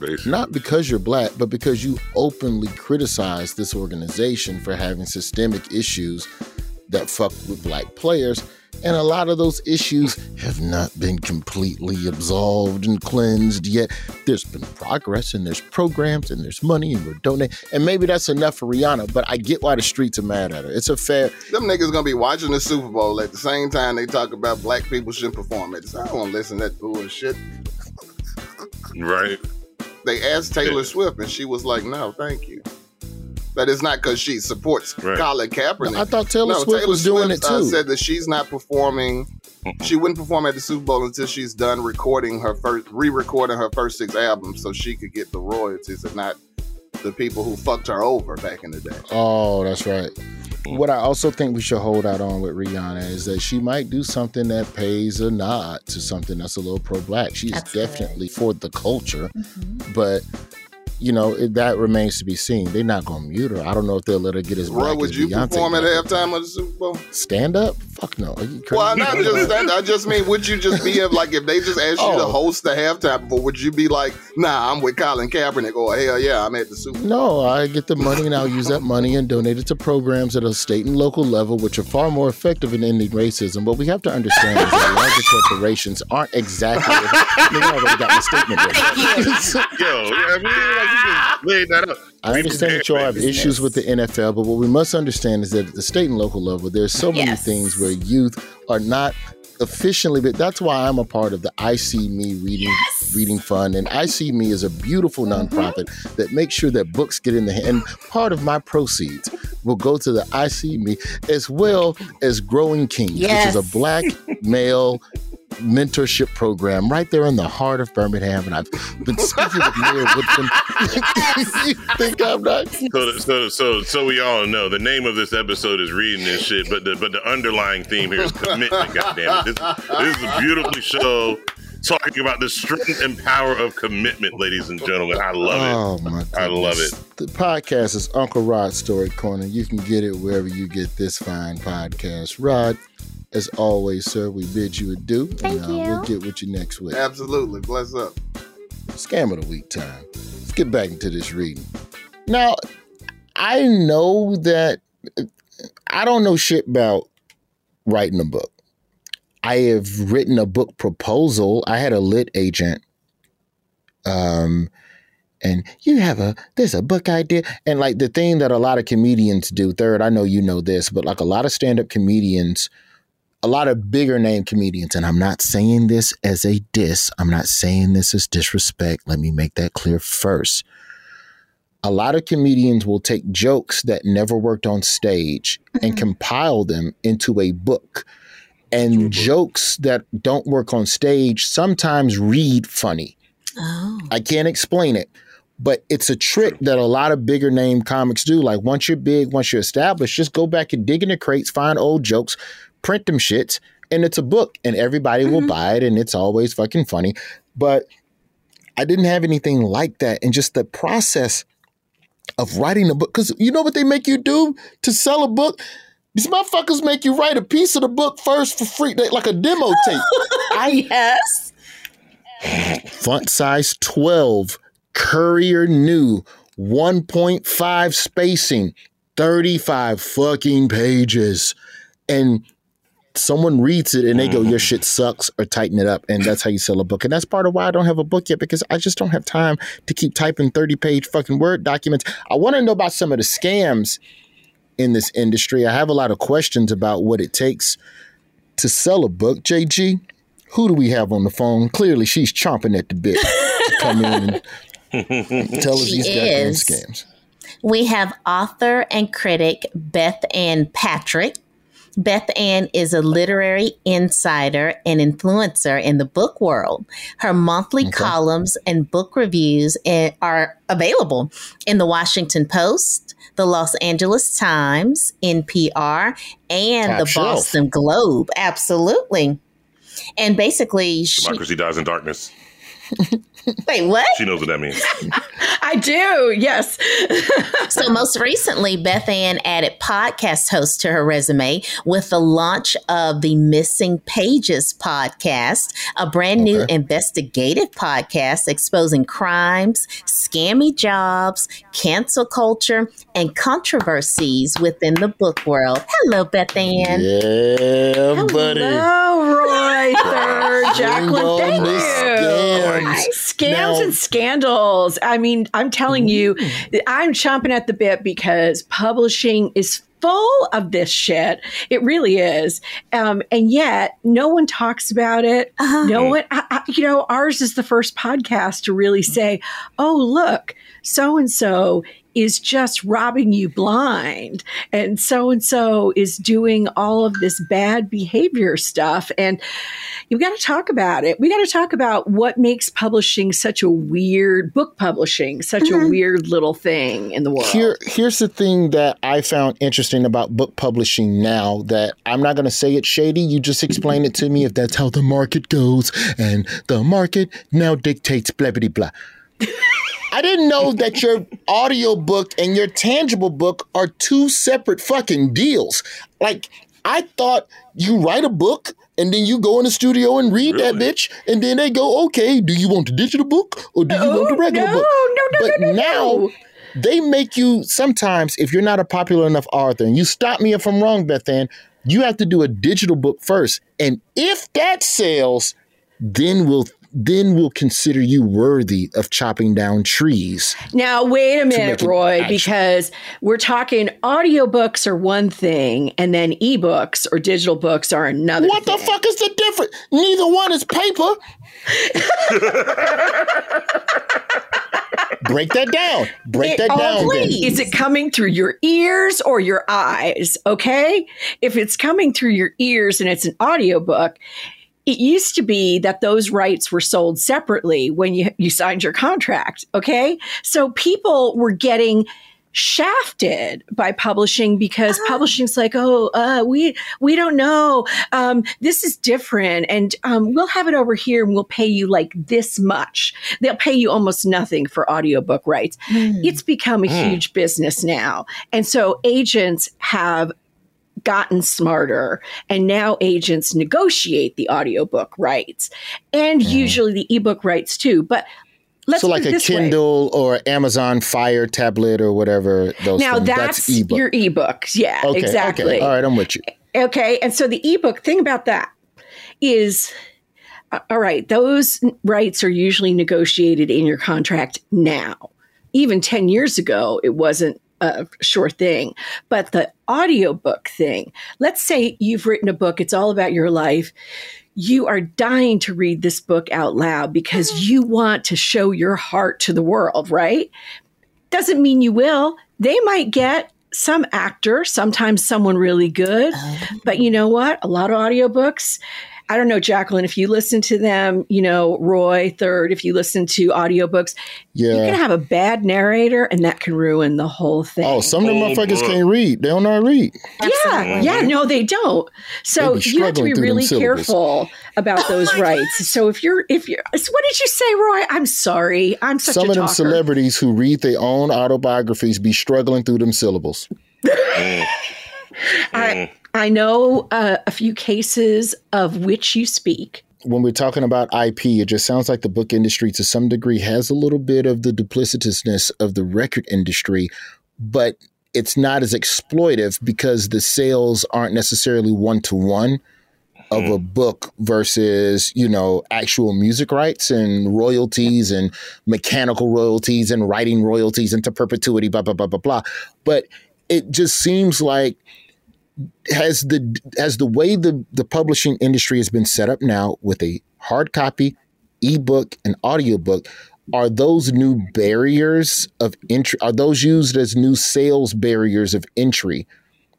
Basically. Not because you're black, but because you openly criticize this organization for having systemic issues that fuck with black players. And a lot of those issues have not been completely absolved and cleansed yet. There's been progress, and there's programs, and there's money, and we're donating. And maybe that's enough for Rihanna, but I get why the streets are mad at her. It's a fair... Them niggas gonna be watching the Super Bowl at the same time they talk about black people shouldn't perform at this. I don't wanna listen to that bullshit. Right. They asked Taylor Swift, and she was like, "No, thank you." That is not because she supports Colin Kaepernick. No, I thought Taylor Swift was doing it too. Said that she's not performing. She wouldn't perform at the Super Bowl until she's done recording her first, re-recording her first 6 albums, so she could get the royalties and not the people who fucked her over back in the day. Oh, that's right. What I also think we should hold out on with Rihanna is that she might do something that pays a nod to something that's a little pro-black. She's definitely for the culture, but you know, that remains to be seen. They're not gonna mute her. I don't know if they'll let her get as black as Beyonce. Would you perform at halftime of the Super Bowl? Stand up? Fuck no. Are you crazy? Well, not just stand up. I just mean, would you just be like, if they just asked you to host the halftime, would you be like, "Nah, I'm with Colin Kaepernick," or "Hell yeah, I'm at the Super Bowl"? No, I get the money and I'll use that money and donate it to programs at a state and local level, which are far more effective in ending racism. What we have to understand is that larger corporations aren't exactly. They already got my statement there. Yo, I mean, like, I understand that y'all have issues with the NFL, but what we must understand is that at the state and local level, there's so many things where youth are not efficiently, but that's why I'm a part of the I See Me Reading Fund, and I See Me is a beautiful nonprofit that makes sure that books get in the hand. And part of my proceeds will go to the I See Me, as well as Growing Kings, which is a black male mentorship program right there in the heart of Birmingham, and I've been speaking with Mayor Woodson. You think I'm not? So we all know the name of this episode is Reading This Shit, but the underlying theme here is commitment. Goddamn it! This is a beautifully show talking about the strength and power of commitment, ladies and gentlemen. I love it. Oh my goodness. I love it. The podcast is Uncle Rod's Story Corner. You can get it wherever you get this fine podcast. Rod, as always, sir, we bid you adieu. Thank you. We'll get with you next week. Absolutely. Bless up. Scam of the week time. Let's get back into this reading. Now, I know that I don't know shit about writing a book. I have written a book proposal. I had a lit agent. And there's a book idea. And like the thing that a lot of comedians do, Third, I know you know this, but like a lot of stand-up comedians, a lot of bigger name comedians, and I'm not saying this as a diss. I'm not saying this as disrespect. Let me make that clear first. A lot of comedians will take jokes that never worked on stage and compile them into a book. And jokes that don't work on stage sometimes read funny. Oh. I can't explain it, but it's a trick that a lot of bigger name comics do. Like once you're big, once you're established, just go back and dig in the crates, find old jokes, print them shits, and it's a book, and everybody will buy it, and it's always fucking funny. But I didn't have anything like that, and just the process of writing a book, because you know what they make you do to sell a book? These motherfuckers make you write a piece of the book first for free, like a demo tape. Yes. Font size 12, Courier New, 1.5 spacing, 35 fucking pages. And someone reads it and they go, "Your shit sucks," or tighten it up. And that's how you sell a book. And that's part of why I don't have a book yet, because I just don't have time to keep typing 30-page fucking Word documents. I want to know about some of the scams in this industry. I have a lot of questions about what it takes to sell a book. JG, who do we have on the phone? Clearly, she's chomping at the bit to come in and tell us these goddamn scams. We have author and critic Beth Ann Patrick. Beth Ann is a literary insider and influencer in the book world. Her monthly columns and book reviews are available in the Washington Post, the Los Angeles Times, NPR, and the Boston Globe. Absolutely. And basically, democracy dies in darkness. Wait, what? She knows what that means. I do, yes. So most recently, Beth Ann added podcast host to her resume with the launch of the Missing Pages podcast, a brand new investigative podcast exposing crimes, scammy jobs, cancel culture, and controversies within the book world. Hello, Beth Ann. Yeah, hello, buddy. Hello, Roy. Jacqueline, thank you. Scams and scandals. I mean, I'm telling you, I'm chomping at the bit because publishing is full of this shit. It really is. And yet no one talks about it. Uh-huh. No one, ours is the first podcast to really say, oh, look, so-and-so is just robbing you blind. And so is doing all of this bad behavior stuff. And you've got to talk about it. We got to talk about what makes publishing such a weird, book publishing, such a weird little thing in the world. Here's the thing that I found interesting about book publishing now that I'm not going to say it's shady. You just explain it to me if that's how the market goes. And the market now dictates blah, blah, blah. I didn't know that your audio book and your tangible book are two separate fucking deals. Like, I thought you write a book and then you go in the studio and read that bitch. And then they go, okay, do you want the digital book or do you want the regular book? No. They make you sometimes, if you're not a popular enough author, and you stop me if I'm wrong, Beth Ann, you have to do a digital book first. And if that sells, then we'll consider you worthy of chopping down trees. Now, wait a minute, Roy, because we're talking audiobooks are one thing and then ebooks or digital books are another thing. What the fuck is the difference? Neither one is paper. Break that down. Is it coming through your ears or your eyes? Okay. If it's coming through your ears and it's an audiobook, it used to be that those rights were sold separately when you signed your contract, okay? So people were getting shafted by publishing because publishing's like, we don't know. This is different. And we'll have it over here and we'll pay you like this much. They'll pay you almost nothing for audiobook rights. It's become a huge business now. And so agents have gotten smarter, and now agents negotiate the audiobook rights and usually the ebook rights too. But let's put it this way. So like a Kindle or Amazon Fire tablet or whatever those now things. That's e-book. Your ebooks. Yeah, okay, exactly. Okay. All right, I'm with you. Okay, and so the ebook thing about that is, all right, those rights are usually negotiated in your contract now. Even 10 years ago, it wasn't a sure thing. But the audiobook thing, let's say you've written a book, it's all about your life. You are dying to read this book out loud because you want to show your heart to the world, right? Doesn't mean you will. They might get some actor, sometimes someone really good. But you know what? A lot of audiobooks, I don't know, Jacqueline, if you listen to them, Roy Third, if you listen to audiobooks, you can have a bad narrator and that can ruin the whole thing. Oh, some of the motherfuckers can't read. They don't know how to read. Absolutely. Yeah, no, they don't. So you have to be really careful about those rights. God. So if you're, what did you say, Roy? I'm sorry. I'm such a talker. Some of them celebrities who read their own autobiographies be struggling through them syllables. I know a few cases of which you speak. When we're talking about IP, it just sounds like the book industry to some degree has a little bit of the duplicitousness of the record industry, but it's not as exploitive because the sales aren't necessarily one-to-one of a book versus, actual music rights and royalties and mechanical royalties and writing royalties into perpetuity, blah, blah, blah, blah, blah. But it just seems like as the way the publishing industry has been set up now with a hard copy, ebook, and audiobook, are those new barriers of entry? Are those used as new sales barriers of entry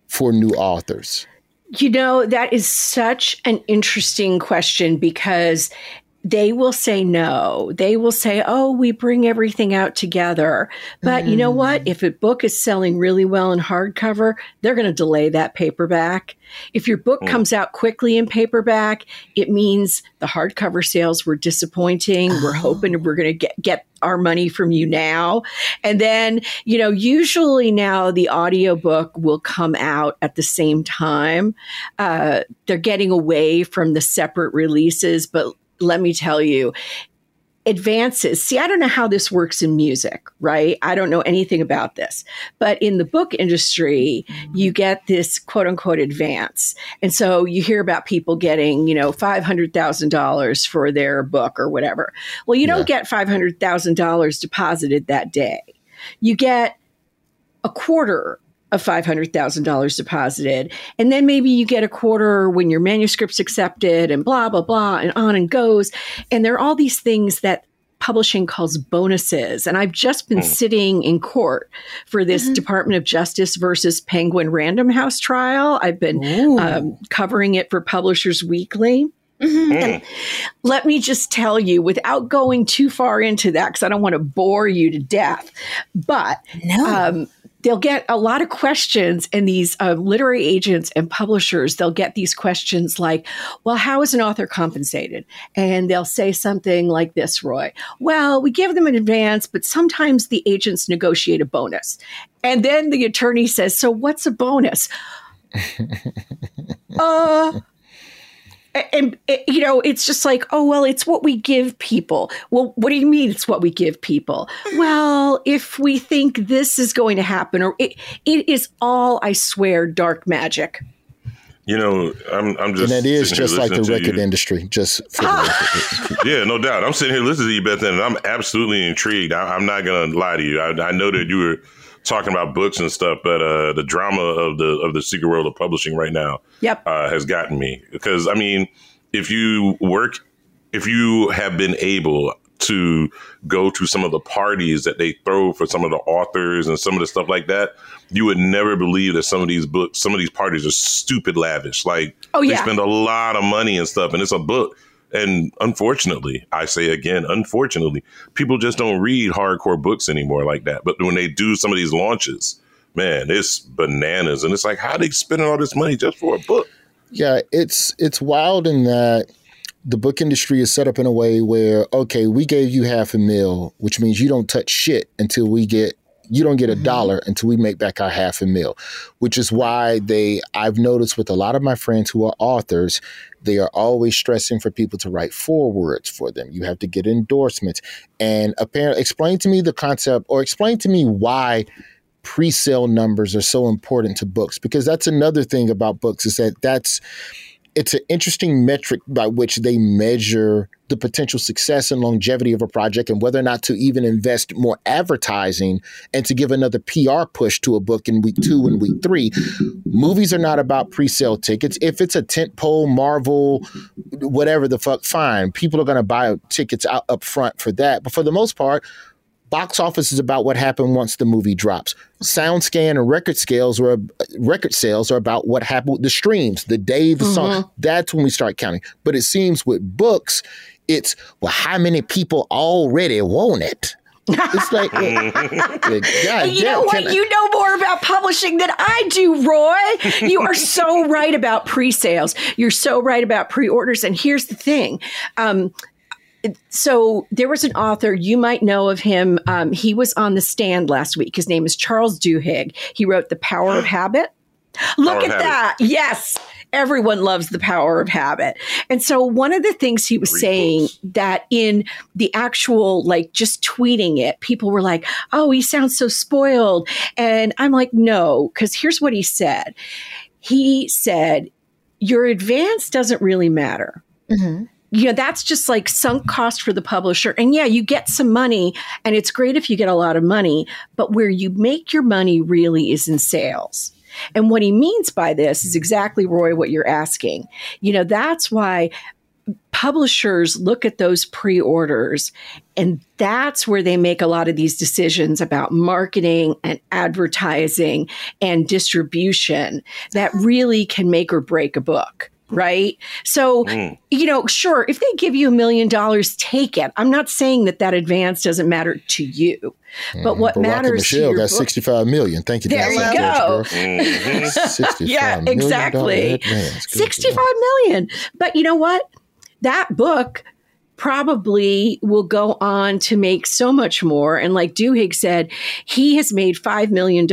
for new authors? That is such an interesting question because they will say no. They will say, oh, we bring everything out together. But you know what? If a book is selling really well in hardcover, they're going to delay that paperback. If your book comes out quickly in paperback, it means the hardcover sales were disappointing. We're hoping we're going to get our money from you now. And then, usually now the audiobook will come out at the same time. They're getting away from the separate releases, but let me tell you, advances. See, I don't know how this works in music, right? I don't know anything about this. But in the book industry, you get this quote unquote advance. And so you hear about people getting, you know, $500,000 for their book or whatever. Well, you don't get $500,000 deposited that day. You get a quarter of $500,000 deposited. And then maybe you get a quarter when your manuscript's accepted and blah, blah, blah, and on and goes. And there are all these things that publishing calls bonuses. And I've just been sitting in court for this Department of Justice versus Penguin Random House trial. I've been covering it for Publishers Weekly. And let me just tell you, without going too far into that, because I don't want to bore you to death, but they'll get a lot of questions, and these literary agents and publishers, they'll get these questions like, well, how is an author compensated? And they'll say something like this, Roy. Well, we give them an advance, but sometimes the agents negotiate a bonus. And then the attorney says, so what's a bonus? And, you know, it's just like, oh, well, it's what we give people. Well, what do you mean it's what we give people? Well, if we think this is going to happen, or it is all, I swear, dark magic. You know, I'm just. And that is just like the record industry. Just. For yeah, no doubt. I'm sitting here listening to you, Beth, and I'm absolutely intrigued. I'm not going to lie to you. I know that you were talking about books and stuff, but the drama of the secret world of publishing right now has gotten me. Because, I mean, if you have been able to go to some of the parties that they throw for some of the authors and some of the stuff like that, you would never believe that some of these books, some of these parties are stupid lavish. Like, they spend a lot of money and stuff, and it's a book. And unfortunately, I say again, unfortunately, people just don't read hardcore books anymore like that. But when they do some of these launches, man, it's bananas. And it's like, how are they spending all this money just for a book? Yeah, it's wild in that the book industry is set up in a way where, okay, we gave you $500,000, which means you don't touch shit until you don't get a dollar until we make back our $500,000, which is why I've noticed with a lot of my friends who are authors, they are always stressing for people to write forewords for them. You have to get endorsements. And apparently, explain to me the concept, or explain to me why pre-sale numbers are so important to books, because that's another thing about books is that it's an interesting metric by which they measure the potential success and longevity of a project, and whether or not to even invest more advertising and to give another PR push to a book in week 2 and week 3. Movies are not about pre-sale tickets. If it's a tentpole, Marvel, whatever the fuck, fine. People are going to buy tickets out up front for that. But for the most part, box office is about what happened once the movie drops. SoundScan and record sales are about what happened with the streams, the day the song. That's when we start counting. But it seems with books, it's, well, how many people already want it? It's like, know what? You know more about publishing than I do, Roy. You are so right about pre-sales. You're so right about pre-orders. And here's the thing. So there was an author, you might know of him. He was on The Stand last week. His name is Charles Duhigg. He wrote The Power of Habit. Look at that. Yes. Everyone loves The Power of Habit. And so one of the things he was saying that in the actual, like just tweeting it, people were like, oh, he sounds so spoiled. And I'm like, no, because here's what he said. He said, your advance doesn't really matter. Mm-hmm. You know, that's just like sunk cost for the publisher. And yeah, you get some money, and it's great if you get a lot of money, but where you make your money really is in sales. And what he means by this is exactly, Roy, what you're asking. You know, that's why publishers look at those pre-orders, and that's where they make a lot of these decisions about marketing and advertising and distribution that really can make or break a book. Right. So, you know, sure, if they give you $1 million, take it. I'm not saying that advance doesn't matter to you, but what matters to your book. That's 65 million. Thank you. There you go. Yeah, exactly. $65 million. But you know what? That book probably will go on to make so much more. And like Duhigg said, he has made $5 million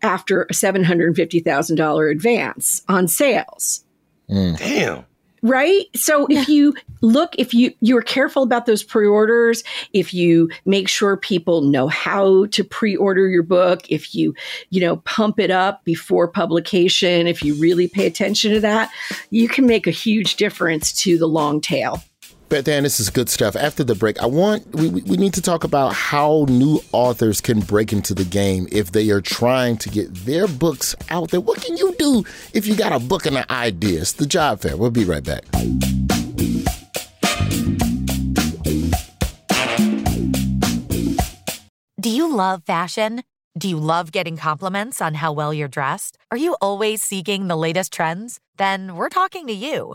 after a $750,000 advance on sales. Damn. Right? So if you look, if you are careful about those pre-orders, if you make sure people know how to pre-order your book, if you pump it up before publication, if you really pay attention to that, you can make a huge difference to the long tail. But Dan, this is good stuff. After the break, we need to talk about how new authors can break into the game if they are trying to get their books out there. What can you do if you got a book and an idea? It's the job fair. We'll be right back. Do you love fashion? Do you love getting compliments on how well you're dressed? Are you always seeking the latest trends? Then we're talking to you.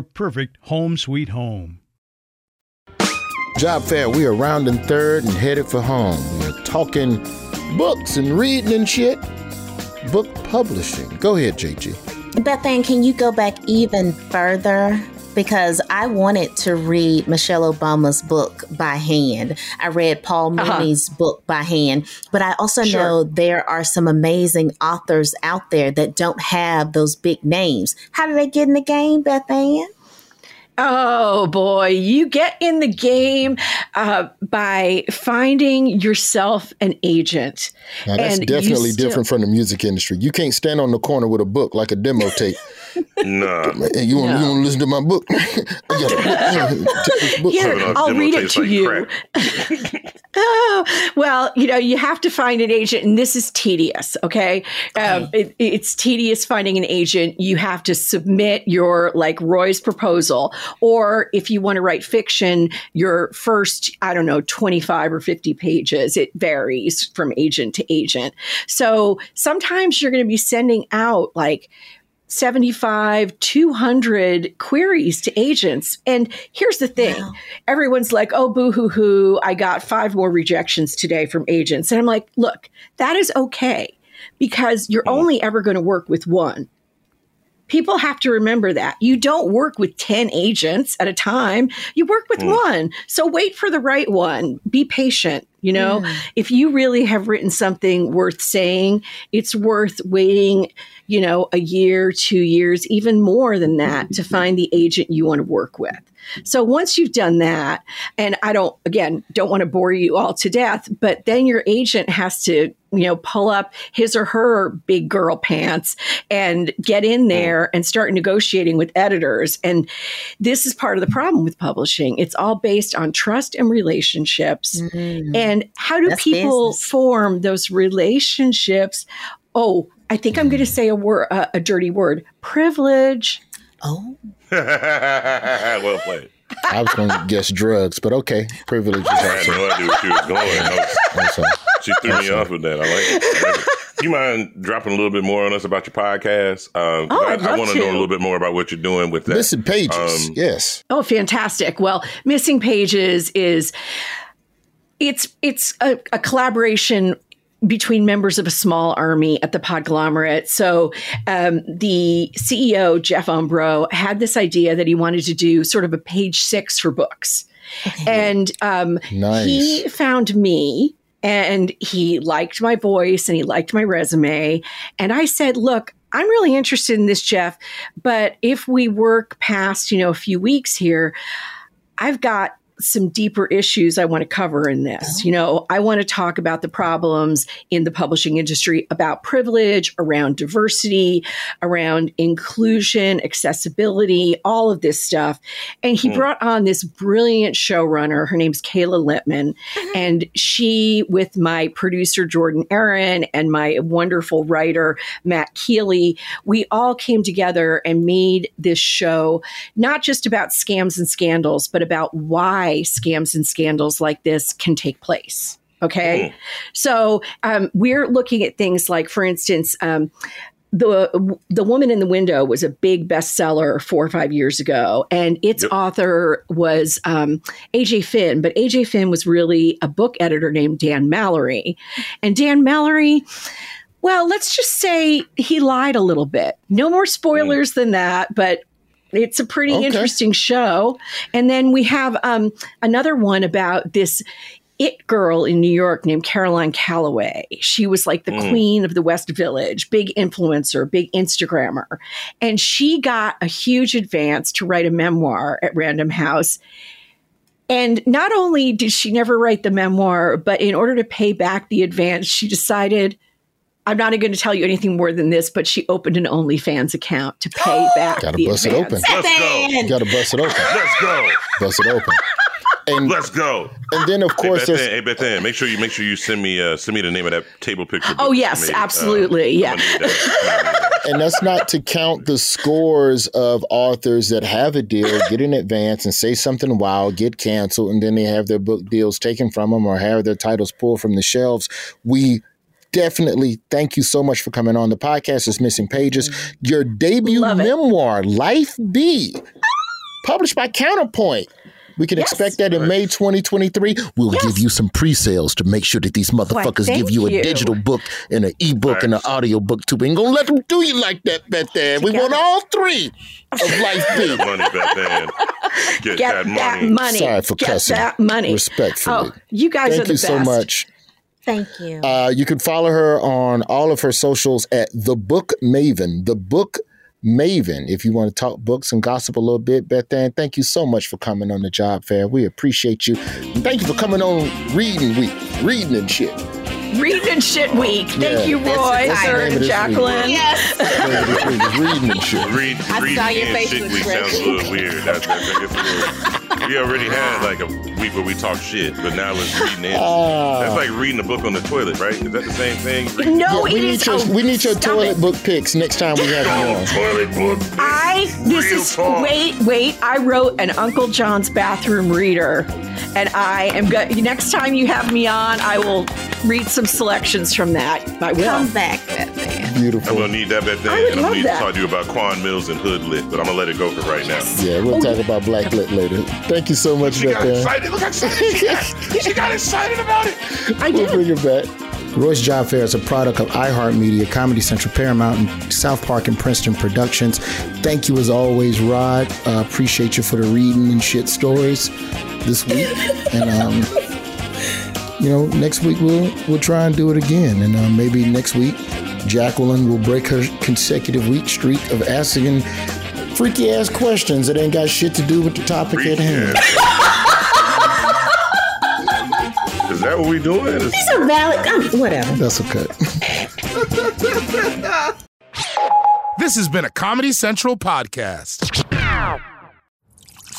perfect home sweet home. Job fair, we are rounding third and headed for home. We are talking books and reading and shit. Book publishing. Go ahead, JG. Bethany, can you go back even further? Because I wanted to read Michelle Obama's book by hand. I read Paul Mooney's book by hand. But I also know there are some amazing authors out there that don't have those big names. How do they get in the game, Beth Ann? Oh, boy. You get in the game by finding yourself an agent. Now, that's definitely different from the music industry. You can't stand on the corner with a book like a demo tape. Nah. Hey, you want to listen to my book? I'll read it to like you. Well, you have to find an agent, and this is tedious, okay? It's tedious finding an agent. You have to submit your, like, Roy's proposal. Or if you want to write fiction, your first, 25 or 50 pages. It varies from agent to agent. So sometimes you're going to be sending out, like, 75, 200 queries to agents. And here's the thing. Wow. Everyone's like, oh, boo-hoo-hoo, I got 5 more rejections today from agents. And I'm like, look, that is okay because you're only ever going to work with one. People have to remember that. You don't work with 10 agents at a time. You work with one. So wait for the right one. Be patient. If you really have written something worth saying, it's worth waiting, a year, 2 years, even more than that to find the agent you want to work with. So once you've done that, and I don't want to bore you all to death, but then your agent has to, pull up his or her big girl pants and get in there and start negotiating with editors. And this is part of the problem with publishing. It's all based on trust and relationships. Mm-hmm. And how do people form those relationships? Oh, I think I'm going to say a dirty word. Privilege. Oh. Well played. I was going to guess drugs, but okay. Privilege is awesome. I had no idea where she was going. She threw me off with that. I like it. Do you mind dropping a little bit more on us about your podcast? I want to know a little bit more about what you're doing with that. Missing Pages, yes. Oh, fantastic. Well, Missing Pages is... It's a collaboration between members of a small army at the Podglomerate. So the CEO, Jeff Umbro, had this idea that he wanted to do sort of a page 6 for books. And he found me and he liked my voice and he liked my resume. And I said, look, I'm really interested in this, Jeff, but if we work past, a few weeks here, I've got some deeper issues I want to cover in this. You know, I want to talk about the problems in the publishing industry, about privilege, around diversity, around inclusion, accessibility, all of this stuff. And he brought on this brilliant showrunner. Her name's Kayla Littman. And she, with my producer, Jordan Aaron, and my wonderful writer, Matt Keeley, we all came together and made this show, not just about scams and scandals, but about why scams and scandals like this can take place. Okay. So we're looking at things like, for instance, The Woman in the Window was a big bestseller 4 or 5 years ago, and its author was AJ Finn. But AJ Finn was really a book editor named Dan Mallory. And Dan Mallory, well, let's just say he lied a little bit. No more spoilers than that, but it's a pretty interesting show. And then we have another one about this it girl in New York named Caroline Calloway. She was like the queen of the West Village, big influencer, big Instagrammer. And she got a huge advance to write a memoir at Random House. And not only did she never write the memoir, but in order to pay back the advance, she decided, I'm not going to tell you anything more than this, but she opened an OnlyFans account to pay back the advance. Got to bust it open. Let's go. Got to bust it open. Let's go. Bust it open. And let's go. And then, of course, Bethan, make sure you send me the name of that table picture. Oh yes, absolutely, And that's not to count the scores of authors that have a deal, get in advance, and say something wild, get canceled, and then they have their book deals taken from them or have their titles pulled from the shelves. We definitely thank you so much for coming on the podcast. It's Missing Pages, your debut memoir, Life B, published by Counterpoint. We can expect that in May 2023. We'll give you some pre-sales to make sure that these motherfuckers give you a digital book and an ebook and an audio book too. We ain't gonna let them do you like that, Bethan. We want all three of Life B. Get that money, Bethan. Get that money. Sorry for cussing. Get that money. Respectfully. Oh, you guys are the best. Thank you so much. Thank you. You can follow her on all of her socials at The Book Maven. The Book Maven. If you want to talk books and gossip a little bit, Bethan, thank you so much for coming on the Job Fair. We appreciate you. And thank you for coming on Reading Week. Reading and Shit Week. Thank you, Roy, and Jacqueline. Yes. Reading and Shit. I saw your face. Shit Week sounds a little weird. We already had like a week where we talk shit, but now it's reading and that's like reading a book on the toilet, right? Is that the same thing? No, it is. We need your toilet book picks next time we have you on. Toilet book picks. I wrote an Uncle John's bathroom reader, and I am going. Next time you have me on, I will read some selections from that. I will. Come back, Bethan. Beautiful. I'm going to need that, Bethan. And I'm going to talk to you about Quan Mills and Hood Lit, but I'm going to let it go for right now. Yeah, we'll talk about Black Lit later. Thank you so much, Bethan. She got excited about it. We'll bring it back. Royce Job Fair is a product of iHeartMedia, Comedy Central, Paramount, and South Park and Princeton Productions. Thank you as always, Rod. Appreciate you for the reading and shit stories this week. And, you know, next week we'll try and do it again. And maybe next week, Jacqueline will break her consecutive week streak of asking freaky-ass questions that ain't got shit to do with the topic at hand. Is that what we doing? These are valid. Whatever. That's okay. This has been a Comedy Central podcast.